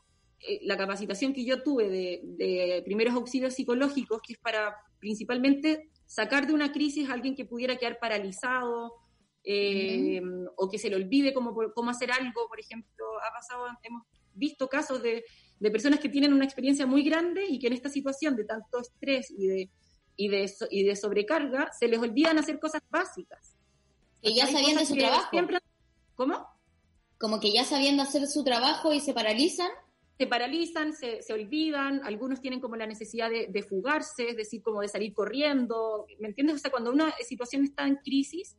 la capacitación que yo tuve de, de primeros auxilios psicológicos, que es para principalmente sacar de una crisis a alguien que pudiera quedar paralizado eh, uh-huh. o que se le olvide cómo, cómo hacer algo, por ejemplo, ha pasado, hemos visto casos de, de personas que tienen una experiencia muy grande y que en esta situación de tanto estrés y de, y de, y de sobrecarga se les olvidan hacer cosas básicas. Que ya sabían de su trabajo. Siempre... ¿Cómo? Como que ya sabían de hacer su trabajo y se paralizan. Se paralizan, se, se olvidan, algunos tienen como la necesidad de, de fugarse, es decir, como de salir corriendo, ¿me entiendes? O sea, cuando una situación está en crisis,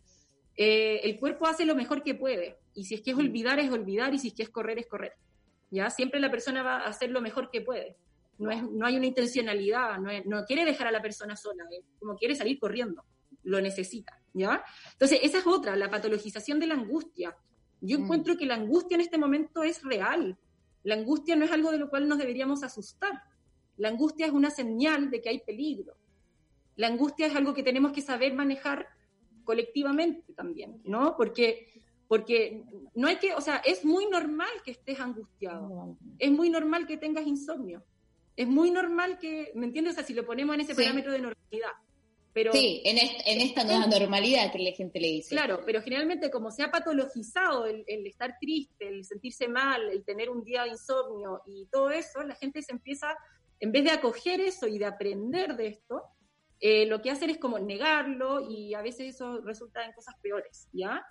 eh, el cuerpo hace lo mejor que puede, y si es que es olvidar, es olvidar, y si es que es correr, es correr, ¿ya? Siempre la persona va a hacer lo mejor que puede, no, es, no hay una intencionalidad, no, es, no quiere dejar a la persona sola, ¿eh? Como quiere salir corriendo, lo necesita, ¿ya? Entonces, esa es otra, la patologización de la angustia. Yo mm. encuentro que la angustia en este momento es real. La angustia no es algo de lo cual nos deberíamos asustar. La angustia es una señal de que hay peligro. La angustia es algo que tenemos que saber manejar colectivamente también, ¿no? Porque, porque no hay que, o sea, es muy normal que estés angustiado. Es muy normal que tengas insomnio. Es muy normal que, ¿me entiendes? O sea, si lo ponemos en ese sí. parámetro de normalidad. Pero, sí, en, est- en esta nueva normalidad que la gente le dice. Claro, pero generalmente como se ha patologizado el, el estar triste, el sentirse mal, el tener un día de insomnio y todo eso, la gente se empieza, en vez de acoger eso y de aprender de esto, eh, lo que hacen es como negarlo y a veces eso resulta en cosas peores, ¿ya?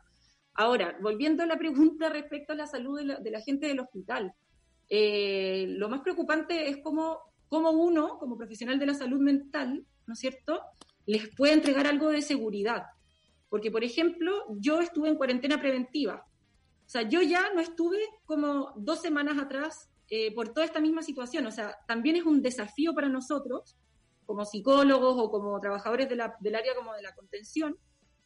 Ahora, volviendo a la pregunta respecto a la salud de la, de la gente del hospital, eh, lo más preocupante es cómo, cómo uno, como profesional de la salud mental, ¿no es cierto?, les puede entregar algo de seguridad. Porque, por ejemplo, yo estuve en cuarentena preventiva. O sea, yo ya no estuve como dos semanas atrás eh, por toda esta misma situación. O sea, también es un desafío para nosotros, como psicólogos o como trabajadores de la, del área como de la contención,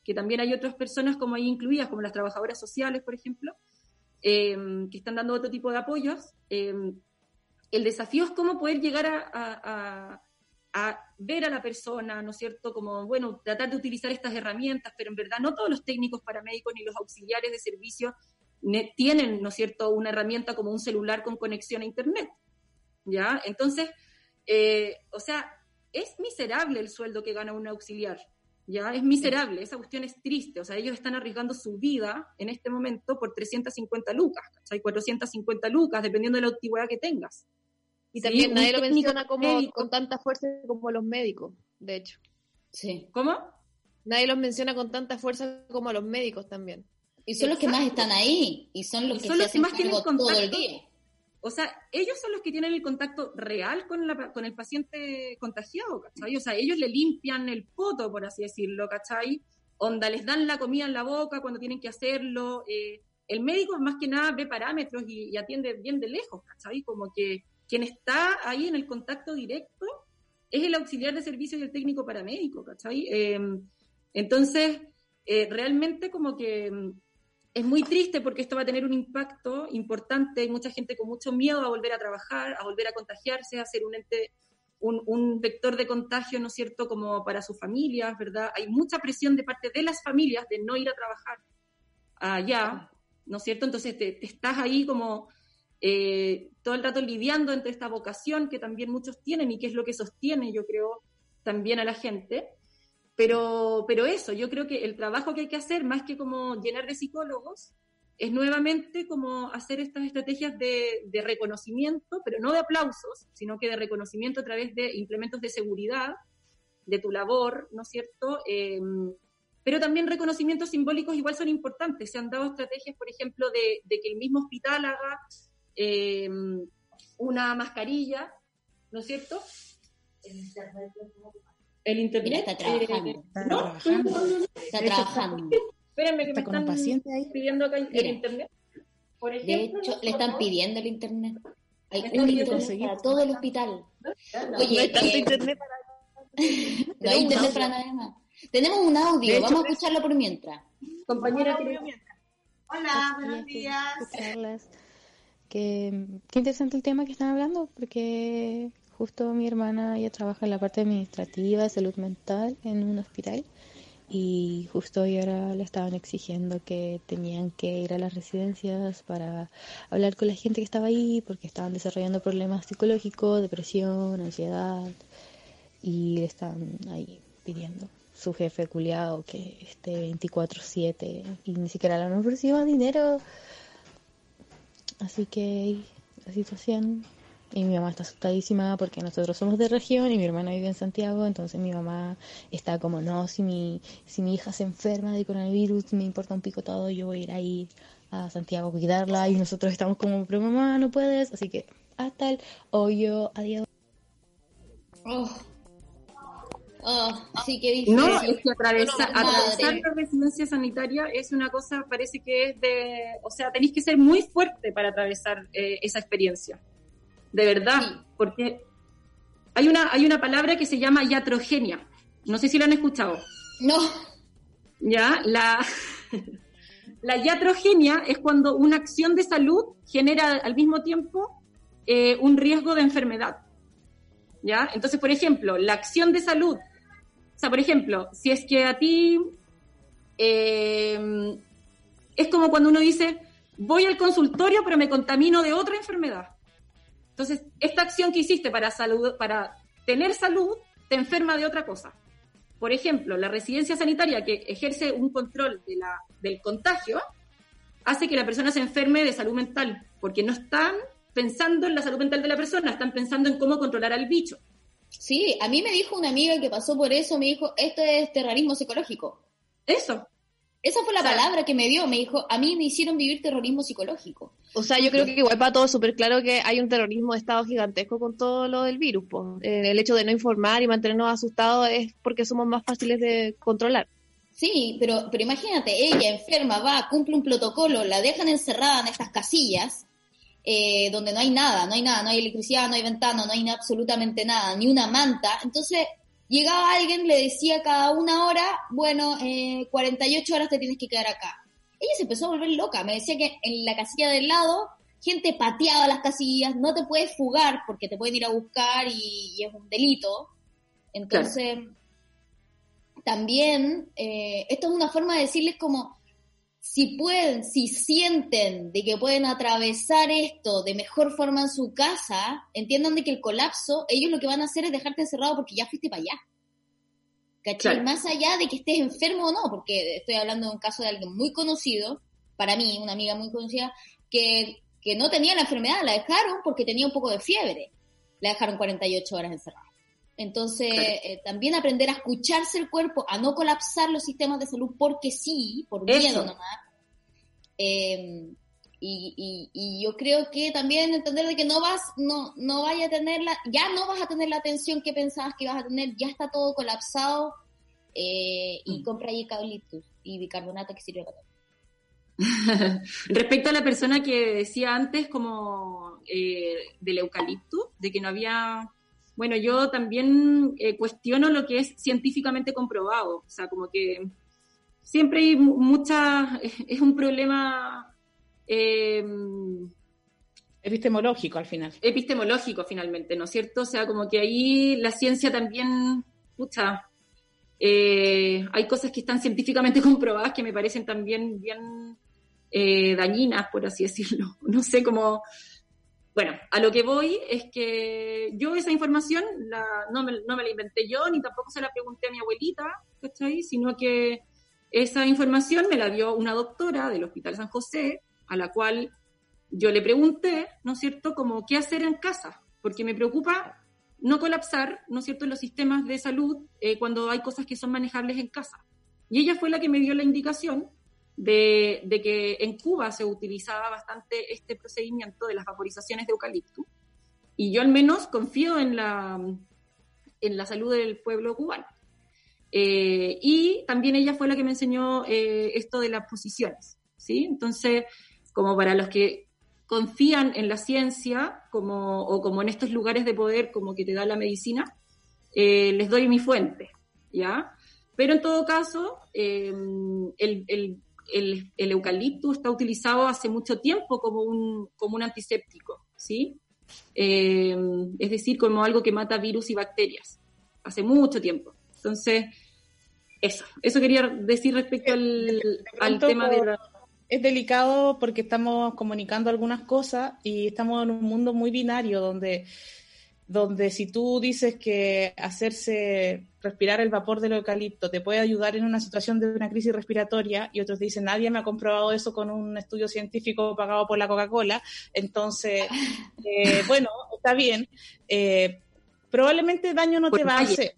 que también hay otras personas como ahí incluidas, como las trabajadoras sociales, por ejemplo, eh, que están dando otro tipo de apoyos. Eh, el desafío es cómo poder llegar a... a, a a ver a la persona, ¿no es cierto?, como, bueno, tratar de utilizar estas herramientas, pero en verdad no todos los técnicos paramédicos ni los auxiliares de servicio ne- tienen, ¿no es cierto?, una herramienta como un celular con conexión a internet, ¿ya? Entonces, eh, o sea, es miserable el sueldo que gana un auxiliar, ¿ya? Es miserable, esa cuestión es triste, o sea, ellos están arriesgando su vida en este momento por trescientas cincuenta lucas, ¿cachai? cuatrocientas cincuenta lucas, dependiendo de la antigüedad que tengas. Y también sí, nadie lo menciona como médico. Con tanta fuerza como los médicos, de hecho. Sí. ¿Cómo? Nadie los menciona con tanta fuerza como los médicos también. Y son Exacto. los que más están ahí, y son los y que, son se los que más tienen contacto todo el día. O sea, ellos son los que tienen el contacto real con, la, con el paciente contagiado, ¿cachai? O sea, ellos le limpian el poto, por así decirlo, ¿cachai? Onda, les dan la comida en la boca cuando tienen que hacerlo. Eh, el médico más que nada ve parámetros y, y atiende bien de lejos, ¿cachai? Como que quien está ahí en el contacto directo es el auxiliar de servicio y el técnico paramédico, ¿cachai? Eh, entonces, eh, realmente como que es muy triste porque esto va a tener un impacto importante, hay mucha gente con mucho miedo a volver a trabajar, a volver a contagiarse, a ser un ente un, un vector de contagio, ¿no es cierto?, como para sus familias, ¿verdad? Hay mucha presión de parte de las familias de no ir a trabajar allá, ¿no es cierto? Entonces te, te estás ahí como eh, todo el rato lidiando entre esta vocación que también muchos tienen y que es lo que sostiene, yo creo, también a la gente. Pero, pero eso, yo creo que el trabajo que hay que hacer, más que como llenar de psicólogos, es nuevamente como hacer estas estrategias de, de reconocimiento, pero no de aplausos, sino que de reconocimiento a través de implementos de seguridad, de tu labor, ¿no es cierto? Eh, pero también reconocimientos simbólicos igual son importantes. Se han dado estrategias, por ejemplo, de, de que el mismo hospital haga eh, una mascarilla, ¿no es cierto? El internet está trabajando. Eh, está, ¿no? trabajando. está trabajando. Espérenme que está me están con un paciente ahí. Pidiendo acá el internet. Por ejemplo, de hecho, le están pidiendo el internet. Hay un internet para todo el hospital. Oye, no hay tanto eh, internet para... no hay internet para nada más. Tenemos un audio, hecho, vamos a escucharlo por mientras. Compañera, por mientras. Hola, buenos días. Qué, qué interesante el tema que están hablando, porque... Justo mi hermana, ella trabaja en la parte administrativa de salud mental en un hospital y justo hoy ahora le estaban exigiendo que tenían que ir a las residencias para hablar con la gente que estaba ahí porque estaban desarrollando problemas psicológicos, depresión, ansiedad y le estaban ahí pidiendo su jefe culiao que esté veinticuatro siete y ni siquiera le han ofrecido dinero. Así que la situación... Y mi mamá está asustadísima porque nosotros somos de región y mi hermana vive en Santiago, entonces mi mamá está como, no, si mi si mi hija se enferma de coronavirus, me importa un pico todo, yo voy a ir ahí a Santiago a cuidarla y nosotros estamos como, pero mamá, no puedes, así que hasta el hoyo, adiós. Oh, oh sí que difícil. No, es que atravesar, atravesar la residencia sanitaria es una cosa, parece que es de, o sea, tenés que ser muy fuerte para atravesar eh, esa experiencia. De verdad, sí. Porque hay una hay una palabra que se llama iatrogenia. No sé si la han escuchado. No. Ya, la la iatrogenia es cuando una acción de salud genera al mismo tiempo eh, un riesgo de enfermedad. ¿Ya? Entonces, por ejemplo, la acción de salud. O sea, por ejemplo, si es que a ti eh, es como cuando uno dice, voy al consultorio pero me contamino de otra enfermedad. Entonces, esta acción que hiciste para, salud, para tener salud, te enferma de otra cosa. Por ejemplo, la residencia sanitaria que ejerce un control de la, del contagio, hace que la persona se enferme de salud mental, porque no están pensando en la salud mental de la persona, están pensando en cómo controlar al bicho. Sí, a mí me dijo una amiga que pasó por eso, me dijo, esto es terrorismo psicológico. Eso. Esa fue la o sea, palabra que me dio, me dijo, a mí me hicieron vivir terrorismo psicológico. O sea, yo creo que igual para todo súper claro que hay un terrorismo de Estado gigantesco con todo lo del virus, po. El hecho de no informar y mantenernos asustados es porque somos más fáciles de controlar. Sí, pero pero imagínate, ella enferma, va, cumple un protocolo, la dejan encerrada en estas casillas, eh, donde no hay nada, no hay nada, no hay electricidad, no hay ventana, no hay absolutamente nada, ni una manta, entonces... Llegaba alguien, le decía cada una hora, bueno, eh, cuarenta y ocho horas te tienes que quedar acá. Ella se empezó a volver loca, me decía que en la casilla del lado, gente pateaba las casillas, no te puedes fugar porque te pueden ir a buscar y, y es un delito. Entonces, claro. También, eh, esto es una forma de decirles como, si pueden, si sienten de que pueden atravesar esto de mejor forma en su casa, entiendan de que el colapso, ellos lo que van a hacer es dejarte encerrado porque ya fuiste para allá. ¿Cachai? Claro. Más allá de que estés enfermo o no, porque estoy hablando de un caso de alguien muy conocido, para mí, una amiga muy conocida, que, que no tenía la enfermedad, la dejaron porque tenía un poco de fiebre. La dejaron cuarenta y ocho horas encerrada. Entonces, claro. eh, también aprender a escucharse el cuerpo, a no colapsar los sistemas de salud porque sí, por miedo Eso. nomás. Eh, y, y, y yo creo que también entender de que no vas, no, no vaya a tener la, ya no vas a tener la atención que pensabas que ibas a tener, ya está todo colapsado, eh, y mm. compra ahí eucaliptus y bicarbonato que sirve para todo. Respecto a la persona que decía antes como eh, del eucaliptus, de que no había... Bueno, yo también eh, cuestiono lo que es científicamente comprobado. O sea, como que siempre hay mucha... Es un problema eh, Epistemológico al final. Epistemológico finalmente, ¿no es cierto? O sea, como que ahí la ciencia también, pucha, eh, hay cosas que están científicamente comprobadas que me parecen también bien eh, dañinas, por así decirlo. No sé cómo... Bueno, a lo que voy es que yo esa información la, no, me, no me la inventé yo, ni tampoco se la pregunté a mi abuelita, ¿cachai? Sino que esa información me la dio una doctora del Hospital San José, a la cual yo le pregunté, ¿no es cierto?, como qué hacer en casa, porque me preocupa no colapsar, ¿no es cierto?, en los sistemas de salud eh, cuando hay cosas que son manejables en casa. Y ella fue la que me dio la indicación De, de que en Cuba se utilizaba bastante este procedimiento de las vaporizaciones de eucalipto, y yo al menos confío en la, en la salud del pueblo cubano. Eh, y también ella fue la que me enseñó eh, esto de las posiciones, ¿sí? Entonces, como para los que confían en la ciencia, como, o como en estos lugares de poder como que te da la medicina, eh, les doy mi fuente, ¿ya? Pero en todo caso, eh, el... el El, el eucalipto está utilizado hace mucho tiempo como un, como un antiséptico, ¿sí? Eh, es decir, como algo que mata virus y bacterias, hace mucho tiempo. Entonces, eso, eso quería decir respecto al, de al tema por, de... Es delicado porque estamos comunicando algunas cosas y estamos en un mundo muy binario donde, donde si tú dices que hacerse... respirar el vapor del eucalipto te puede ayudar en una situación de una crisis respiratoria, y otros dicen, nadie me ha comprobado eso con un estudio científico pagado por la Coca-Cola, entonces, eh, bueno, está bien, eh, probablemente daño no por te va Bayer. a hacer.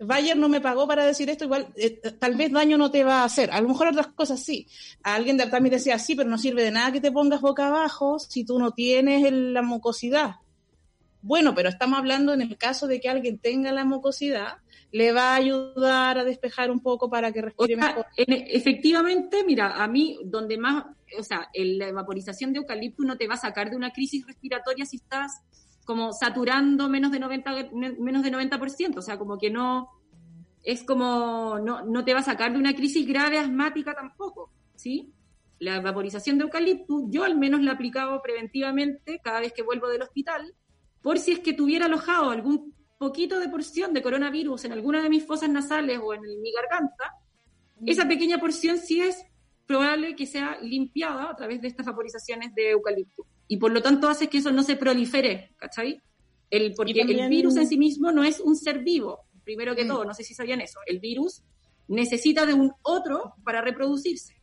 Bayer no me pagó para decir esto, igual eh, tal vez daño no te va a hacer, a lo mejor otras cosas sí. A alguien también decía, sí, pero no sirve de nada que te pongas boca abajo si tú no tienes el, la mucosidad. Bueno, pero estamos hablando en el caso de que alguien tenga la mucosidad, le va a ayudar a despejar un poco para que respire o sea, mejor. Efectivamente, mira, a mí donde más, o sea, la vaporización de eucalipto no te va a sacar de una crisis respiratoria si estás como saturando menos de noventa, menos de noventa por ciento, o sea, como que no, es como, no, no te va a sacar de una crisis grave asmática tampoco, ¿sí? La vaporización de eucalipto, yo al menos la he aplicado preventivamente cada vez que vuelvo del hospital, por si es que tuviera alojado algún poquito de porción de coronavirus en alguna de mis fosas nasales o en mi garganta, esa pequeña porción sí es probable que sea limpiada a través de estas vaporizaciones de eucalipto. Y por lo tanto hace que eso no se prolifere, ¿cachai? El, porque también... el virus en sí mismo no es un ser vivo, primero que mm. todo, no sé si sabían eso. El virus necesita de un otro para reproducirse,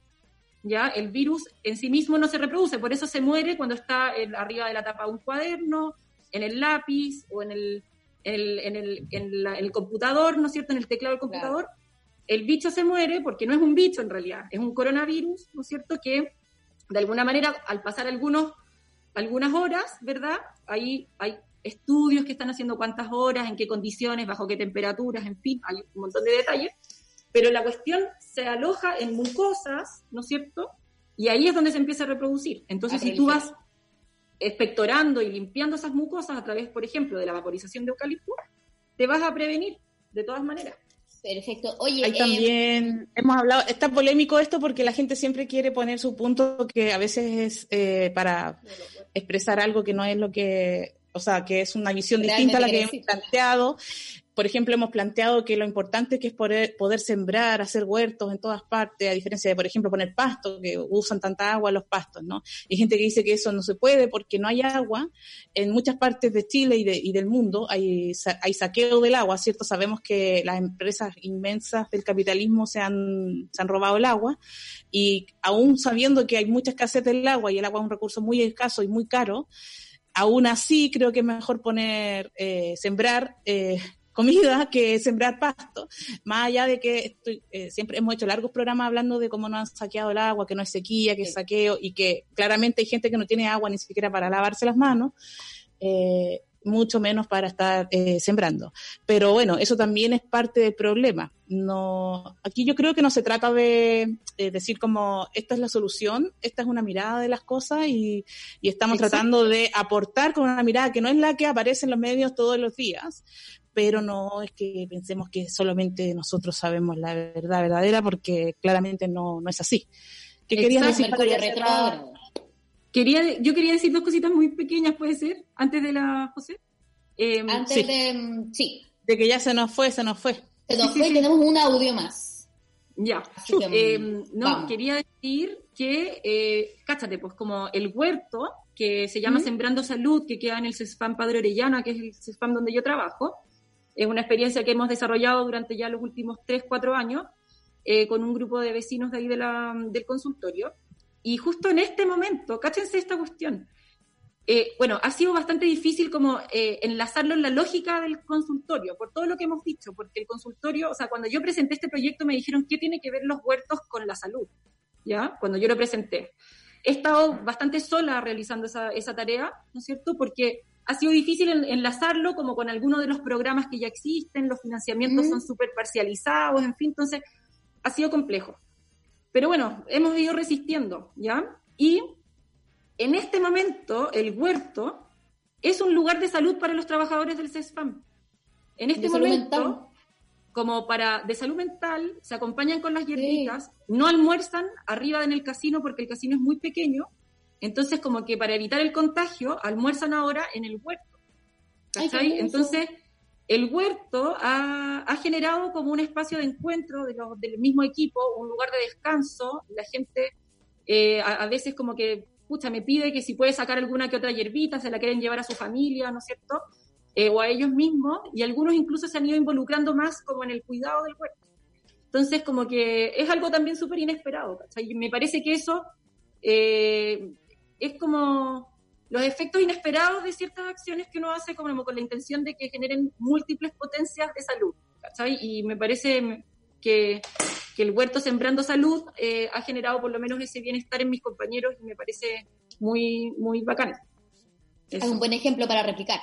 ¿ya? El virus en sí mismo no se reproduce, por eso se muere cuando está el, arriba de la tapa de un cuaderno, en el lápiz o en el en el, en el, en la, el computador, ¿no es cierto?, en el teclado del computador, claro. El bicho se muere porque no es un bicho en realidad, es un coronavirus, ¿no es cierto?, que de alguna manera al pasar algunos algunas horas, ¿verdad?, ahí hay estudios que están haciendo cuántas horas, en qué condiciones, bajo qué temperaturas, en fin, hay un montón de detalles, pero la cuestión se aloja en mucosas, ¿no es cierto?, y ahí es donde se empieza a reproducir. Entonces, a si tú vas... expectorando y limpiando esas mucosas a través, por ejemplo, de la vaporización de eucalipto, te vas a prevenir, de todas maneras. Perfecto. Oye, Ahí también eh... hemos hablado, está polémico esto porque la gente siempre quiere poner su punto que a veces es eh, para expresar algo que no es lo que, o sea, que es una visión distinta a la que hemos planteado. Por ejemplo, hemos planteado que lo importante que es poder, poder sembrar, hacer huertos en todas partes, a diferencia de, por ejemplo, poner pasto, que usan tanta agua los pastos, ¿no? Hay gente que dice que eso no se puede porque no hay agua. En muchas partes de Chile y, de, y del mundo hay, hay saqueo del agua, ¿cierto? Sabemos que las empresas inmensas del capitalismo se han, se han robado el agua, y aún sabiendo que hay mucha escasez del agua y el agua es un recurso muy escaso y muy caro, aún así creo que es mejor poner, eh, sembrar, eh, comida que sembrar pasto, más allá de que estoy, eh, siempre hemos hecho largos programas hablando de cómo no han saqueado el agua, que no es sequía, que es saqueo, y que claramente hay gente que no tiene agua ni siquiera para lavarse las manos, eh, mucho menos para estar eh, sembrando. Pero bueno, eso también es parte del problema. No, aquí yo creo que no se trata de, de decir como esta es la solución, esta es una mirada de las cosas, y, y estamos Exacto. tratando de aportar con una mirada que no es la que aparece en los medios todos los días, pero no es que pensemos que solamente nosotros sabemos la verdad verdadera, porque claramente no, no es así. ¿Qué Exacto, querías decir? Mercurio retrógrado. Quería, yo quería decir dos cositas muy pequeñas, ¿puede ser? Antes de la José. Eh, Antes sí. de... Sí. De que ya se nos fue, se nos fue. Se nos sí, fue sí, y sí. tenemos un audio más. Ya. Que, eh, no, vamos. Quería decir que, eh, cáchate, pues como el huerto, que se llama ¿Mm? Sembrando Salud, que queda en el CESFAM Padre Orellana, que es el CESFAM donde yo trabajo. Es una experiencia que hemos desarrollado durante ya los últimos tres, cuatro años, eh, con un grupo de vecinos de ahí de la, del consultorio. Y justo en este momento, cáchense esta cuestión, eh, bueno, ha sido bastante difícil como eh, enlazarlo en la lógica del consultorio, por todo lo que hemos dicho, porque el consultorio, o sea, cuando yo presenté este proyecto me dijeron qué tiene que ver los huertos con la salud, ¿ya? Cuando yo lo presenté. He estado bastante sola realizando esa, esa tarea, ¿no es cierto? Porque ha sido difícil en, enlazarlo como con alguno de los programas que ya existen, los financiamientos mm. son súper parcializados, en fin, entonces ha sido complejo. Pero bueno, hemos ido resistiendo, ¿ya? Y en este momento, el huerto es un lugar de salud para los trabajadores del CESFAM. En este momento, como para de salud mental, se acompañan con las hierbitas, sí. no almuerzan arriba en el casino porque el casino es muy pequeño, entonces como que para evitar el contagio, almuerzan ahora en el huerto, ¿cachai? Ay, entonces... El huerto ha, ha generado como un espacio de encuentro de los, del mismo equipo, un lugar de descanso. La gente eh, a, a veces como que, pucha, me pide que si puede sacar alguna que otra hierbita, se la quieren llevar a su familia, ¿no es cierto? Eh, o a ellos mismos, y algunos incluso se han ido involucrando más como en el cuidado del huerto. Entonces como que es algo también súper inesperado, ¿cachai? Me parece que eso eh, es como... los efectos inesperados de ciertas acciones que uno hace como con la intención de que generen múltiples potencias de salud, ¿sabes? Y me parece que, que el huerto Sembrando Salud eh, ha generado por lo menos ese bienestar en mis compañeros y me parece muy, muy bacán. Es un buen ejemplo para replicar.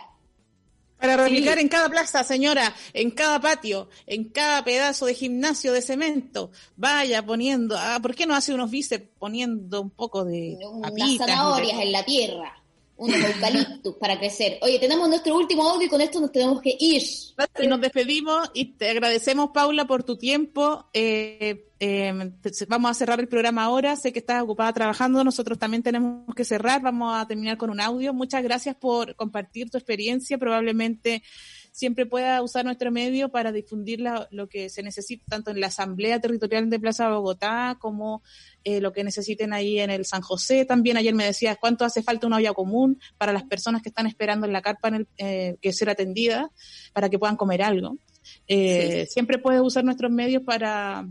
Para replicar sí. en cada plaza, señora, en cada patio, en cada pedazo de gimnasio de cemento. Vaya poniendo, ah, ¿por qué no hace unos bíceps poniendo un poco de papitas, zanahorias de... en la tierra? Unos eucaliptus para crecer. Oye, tenemos nuestro último audio y con esto nos tenemos que ir. Y nos despedimos y te agradecemos, Paula, por tu tiempo. Eh, eh, vamos a cerrar el programa ahora. Sé que estás ocupada trabajando. Nosotros también tenemos que cerrar. Vamos a terminar con un audio. Muchas gracias por compartir tu experiencia. Probablemente siempre pueda usar nuestro medio para difundir la, lo que se necesita, tanto en la Asamblea Territorial de Plaza Bogotá, como eh, lo que necesiten ahí en el San José. También ayer me decías cuánto hace falta una olla común para las personas que están esperando en la carpa en el, eh, que ser atendidas, para que puedan comer algo. Eh, sí. Siempre puedes usar nuestros medios para,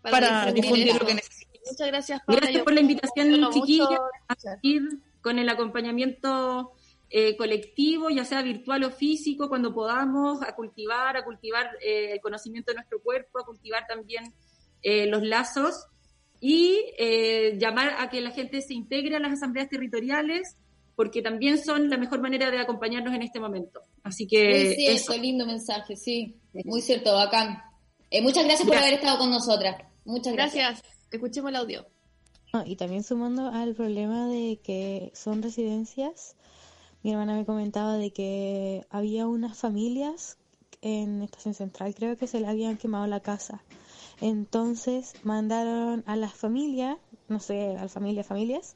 para, para difundir, difundir lo que necesites. Muchas gracias, Paula. Gracias por la invitación, chiquilla, a seguir con el acompañamiento Eh, colectivo, ya sea virtual o físico, cuando podamos, a cultivar, a cultivar eh, el conocimiento de nuestro cuerpo, a cultivar también eh, los lazos y eh, llamar a que la gente se integre a las asambleas territoriales, porque también son la mejor manera de acompañarnos en este momento. Así que... Muy cierto, eso. Lindo mensaje, sí. Muy cierto, bacán. Eh, muchas gracias, gracias por haber estado con nosotras. Muchas gracias. Gracias. Escuchemos el audio. Ah, y también sumando al problema de que son residencias. Mi hermana me comentaba de que había unas familias en Estación Central, creo que se le habían quemado la casa. Entonces mandaron a las familias, no sé, a las familias, familias,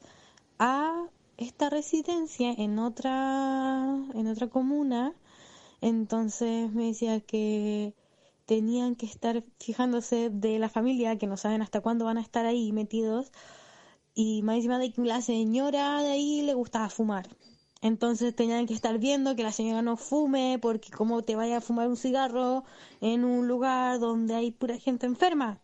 a esta residencia en otra, en otra comuna. Entonces me decía que tenían que estar fijándose de la familia, que no saben hasta cuándo van a estar ahí metidos. Y más encima de que la señora de ahí le gustaba fumar. Entonces tenían que estar viendo que la señora no fume, porque cómo te vaya a fumar un cigarro en un lugar donde hay pura gente enferma.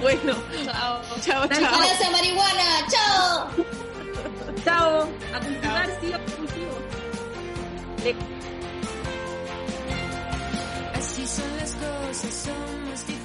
Bueno, chao. Chao, chao. ¡Esa marihuana! ¡Chao! ¡Chao! A cultivar, chao. Sí, a cultivo. Le- Así son las cosas, somos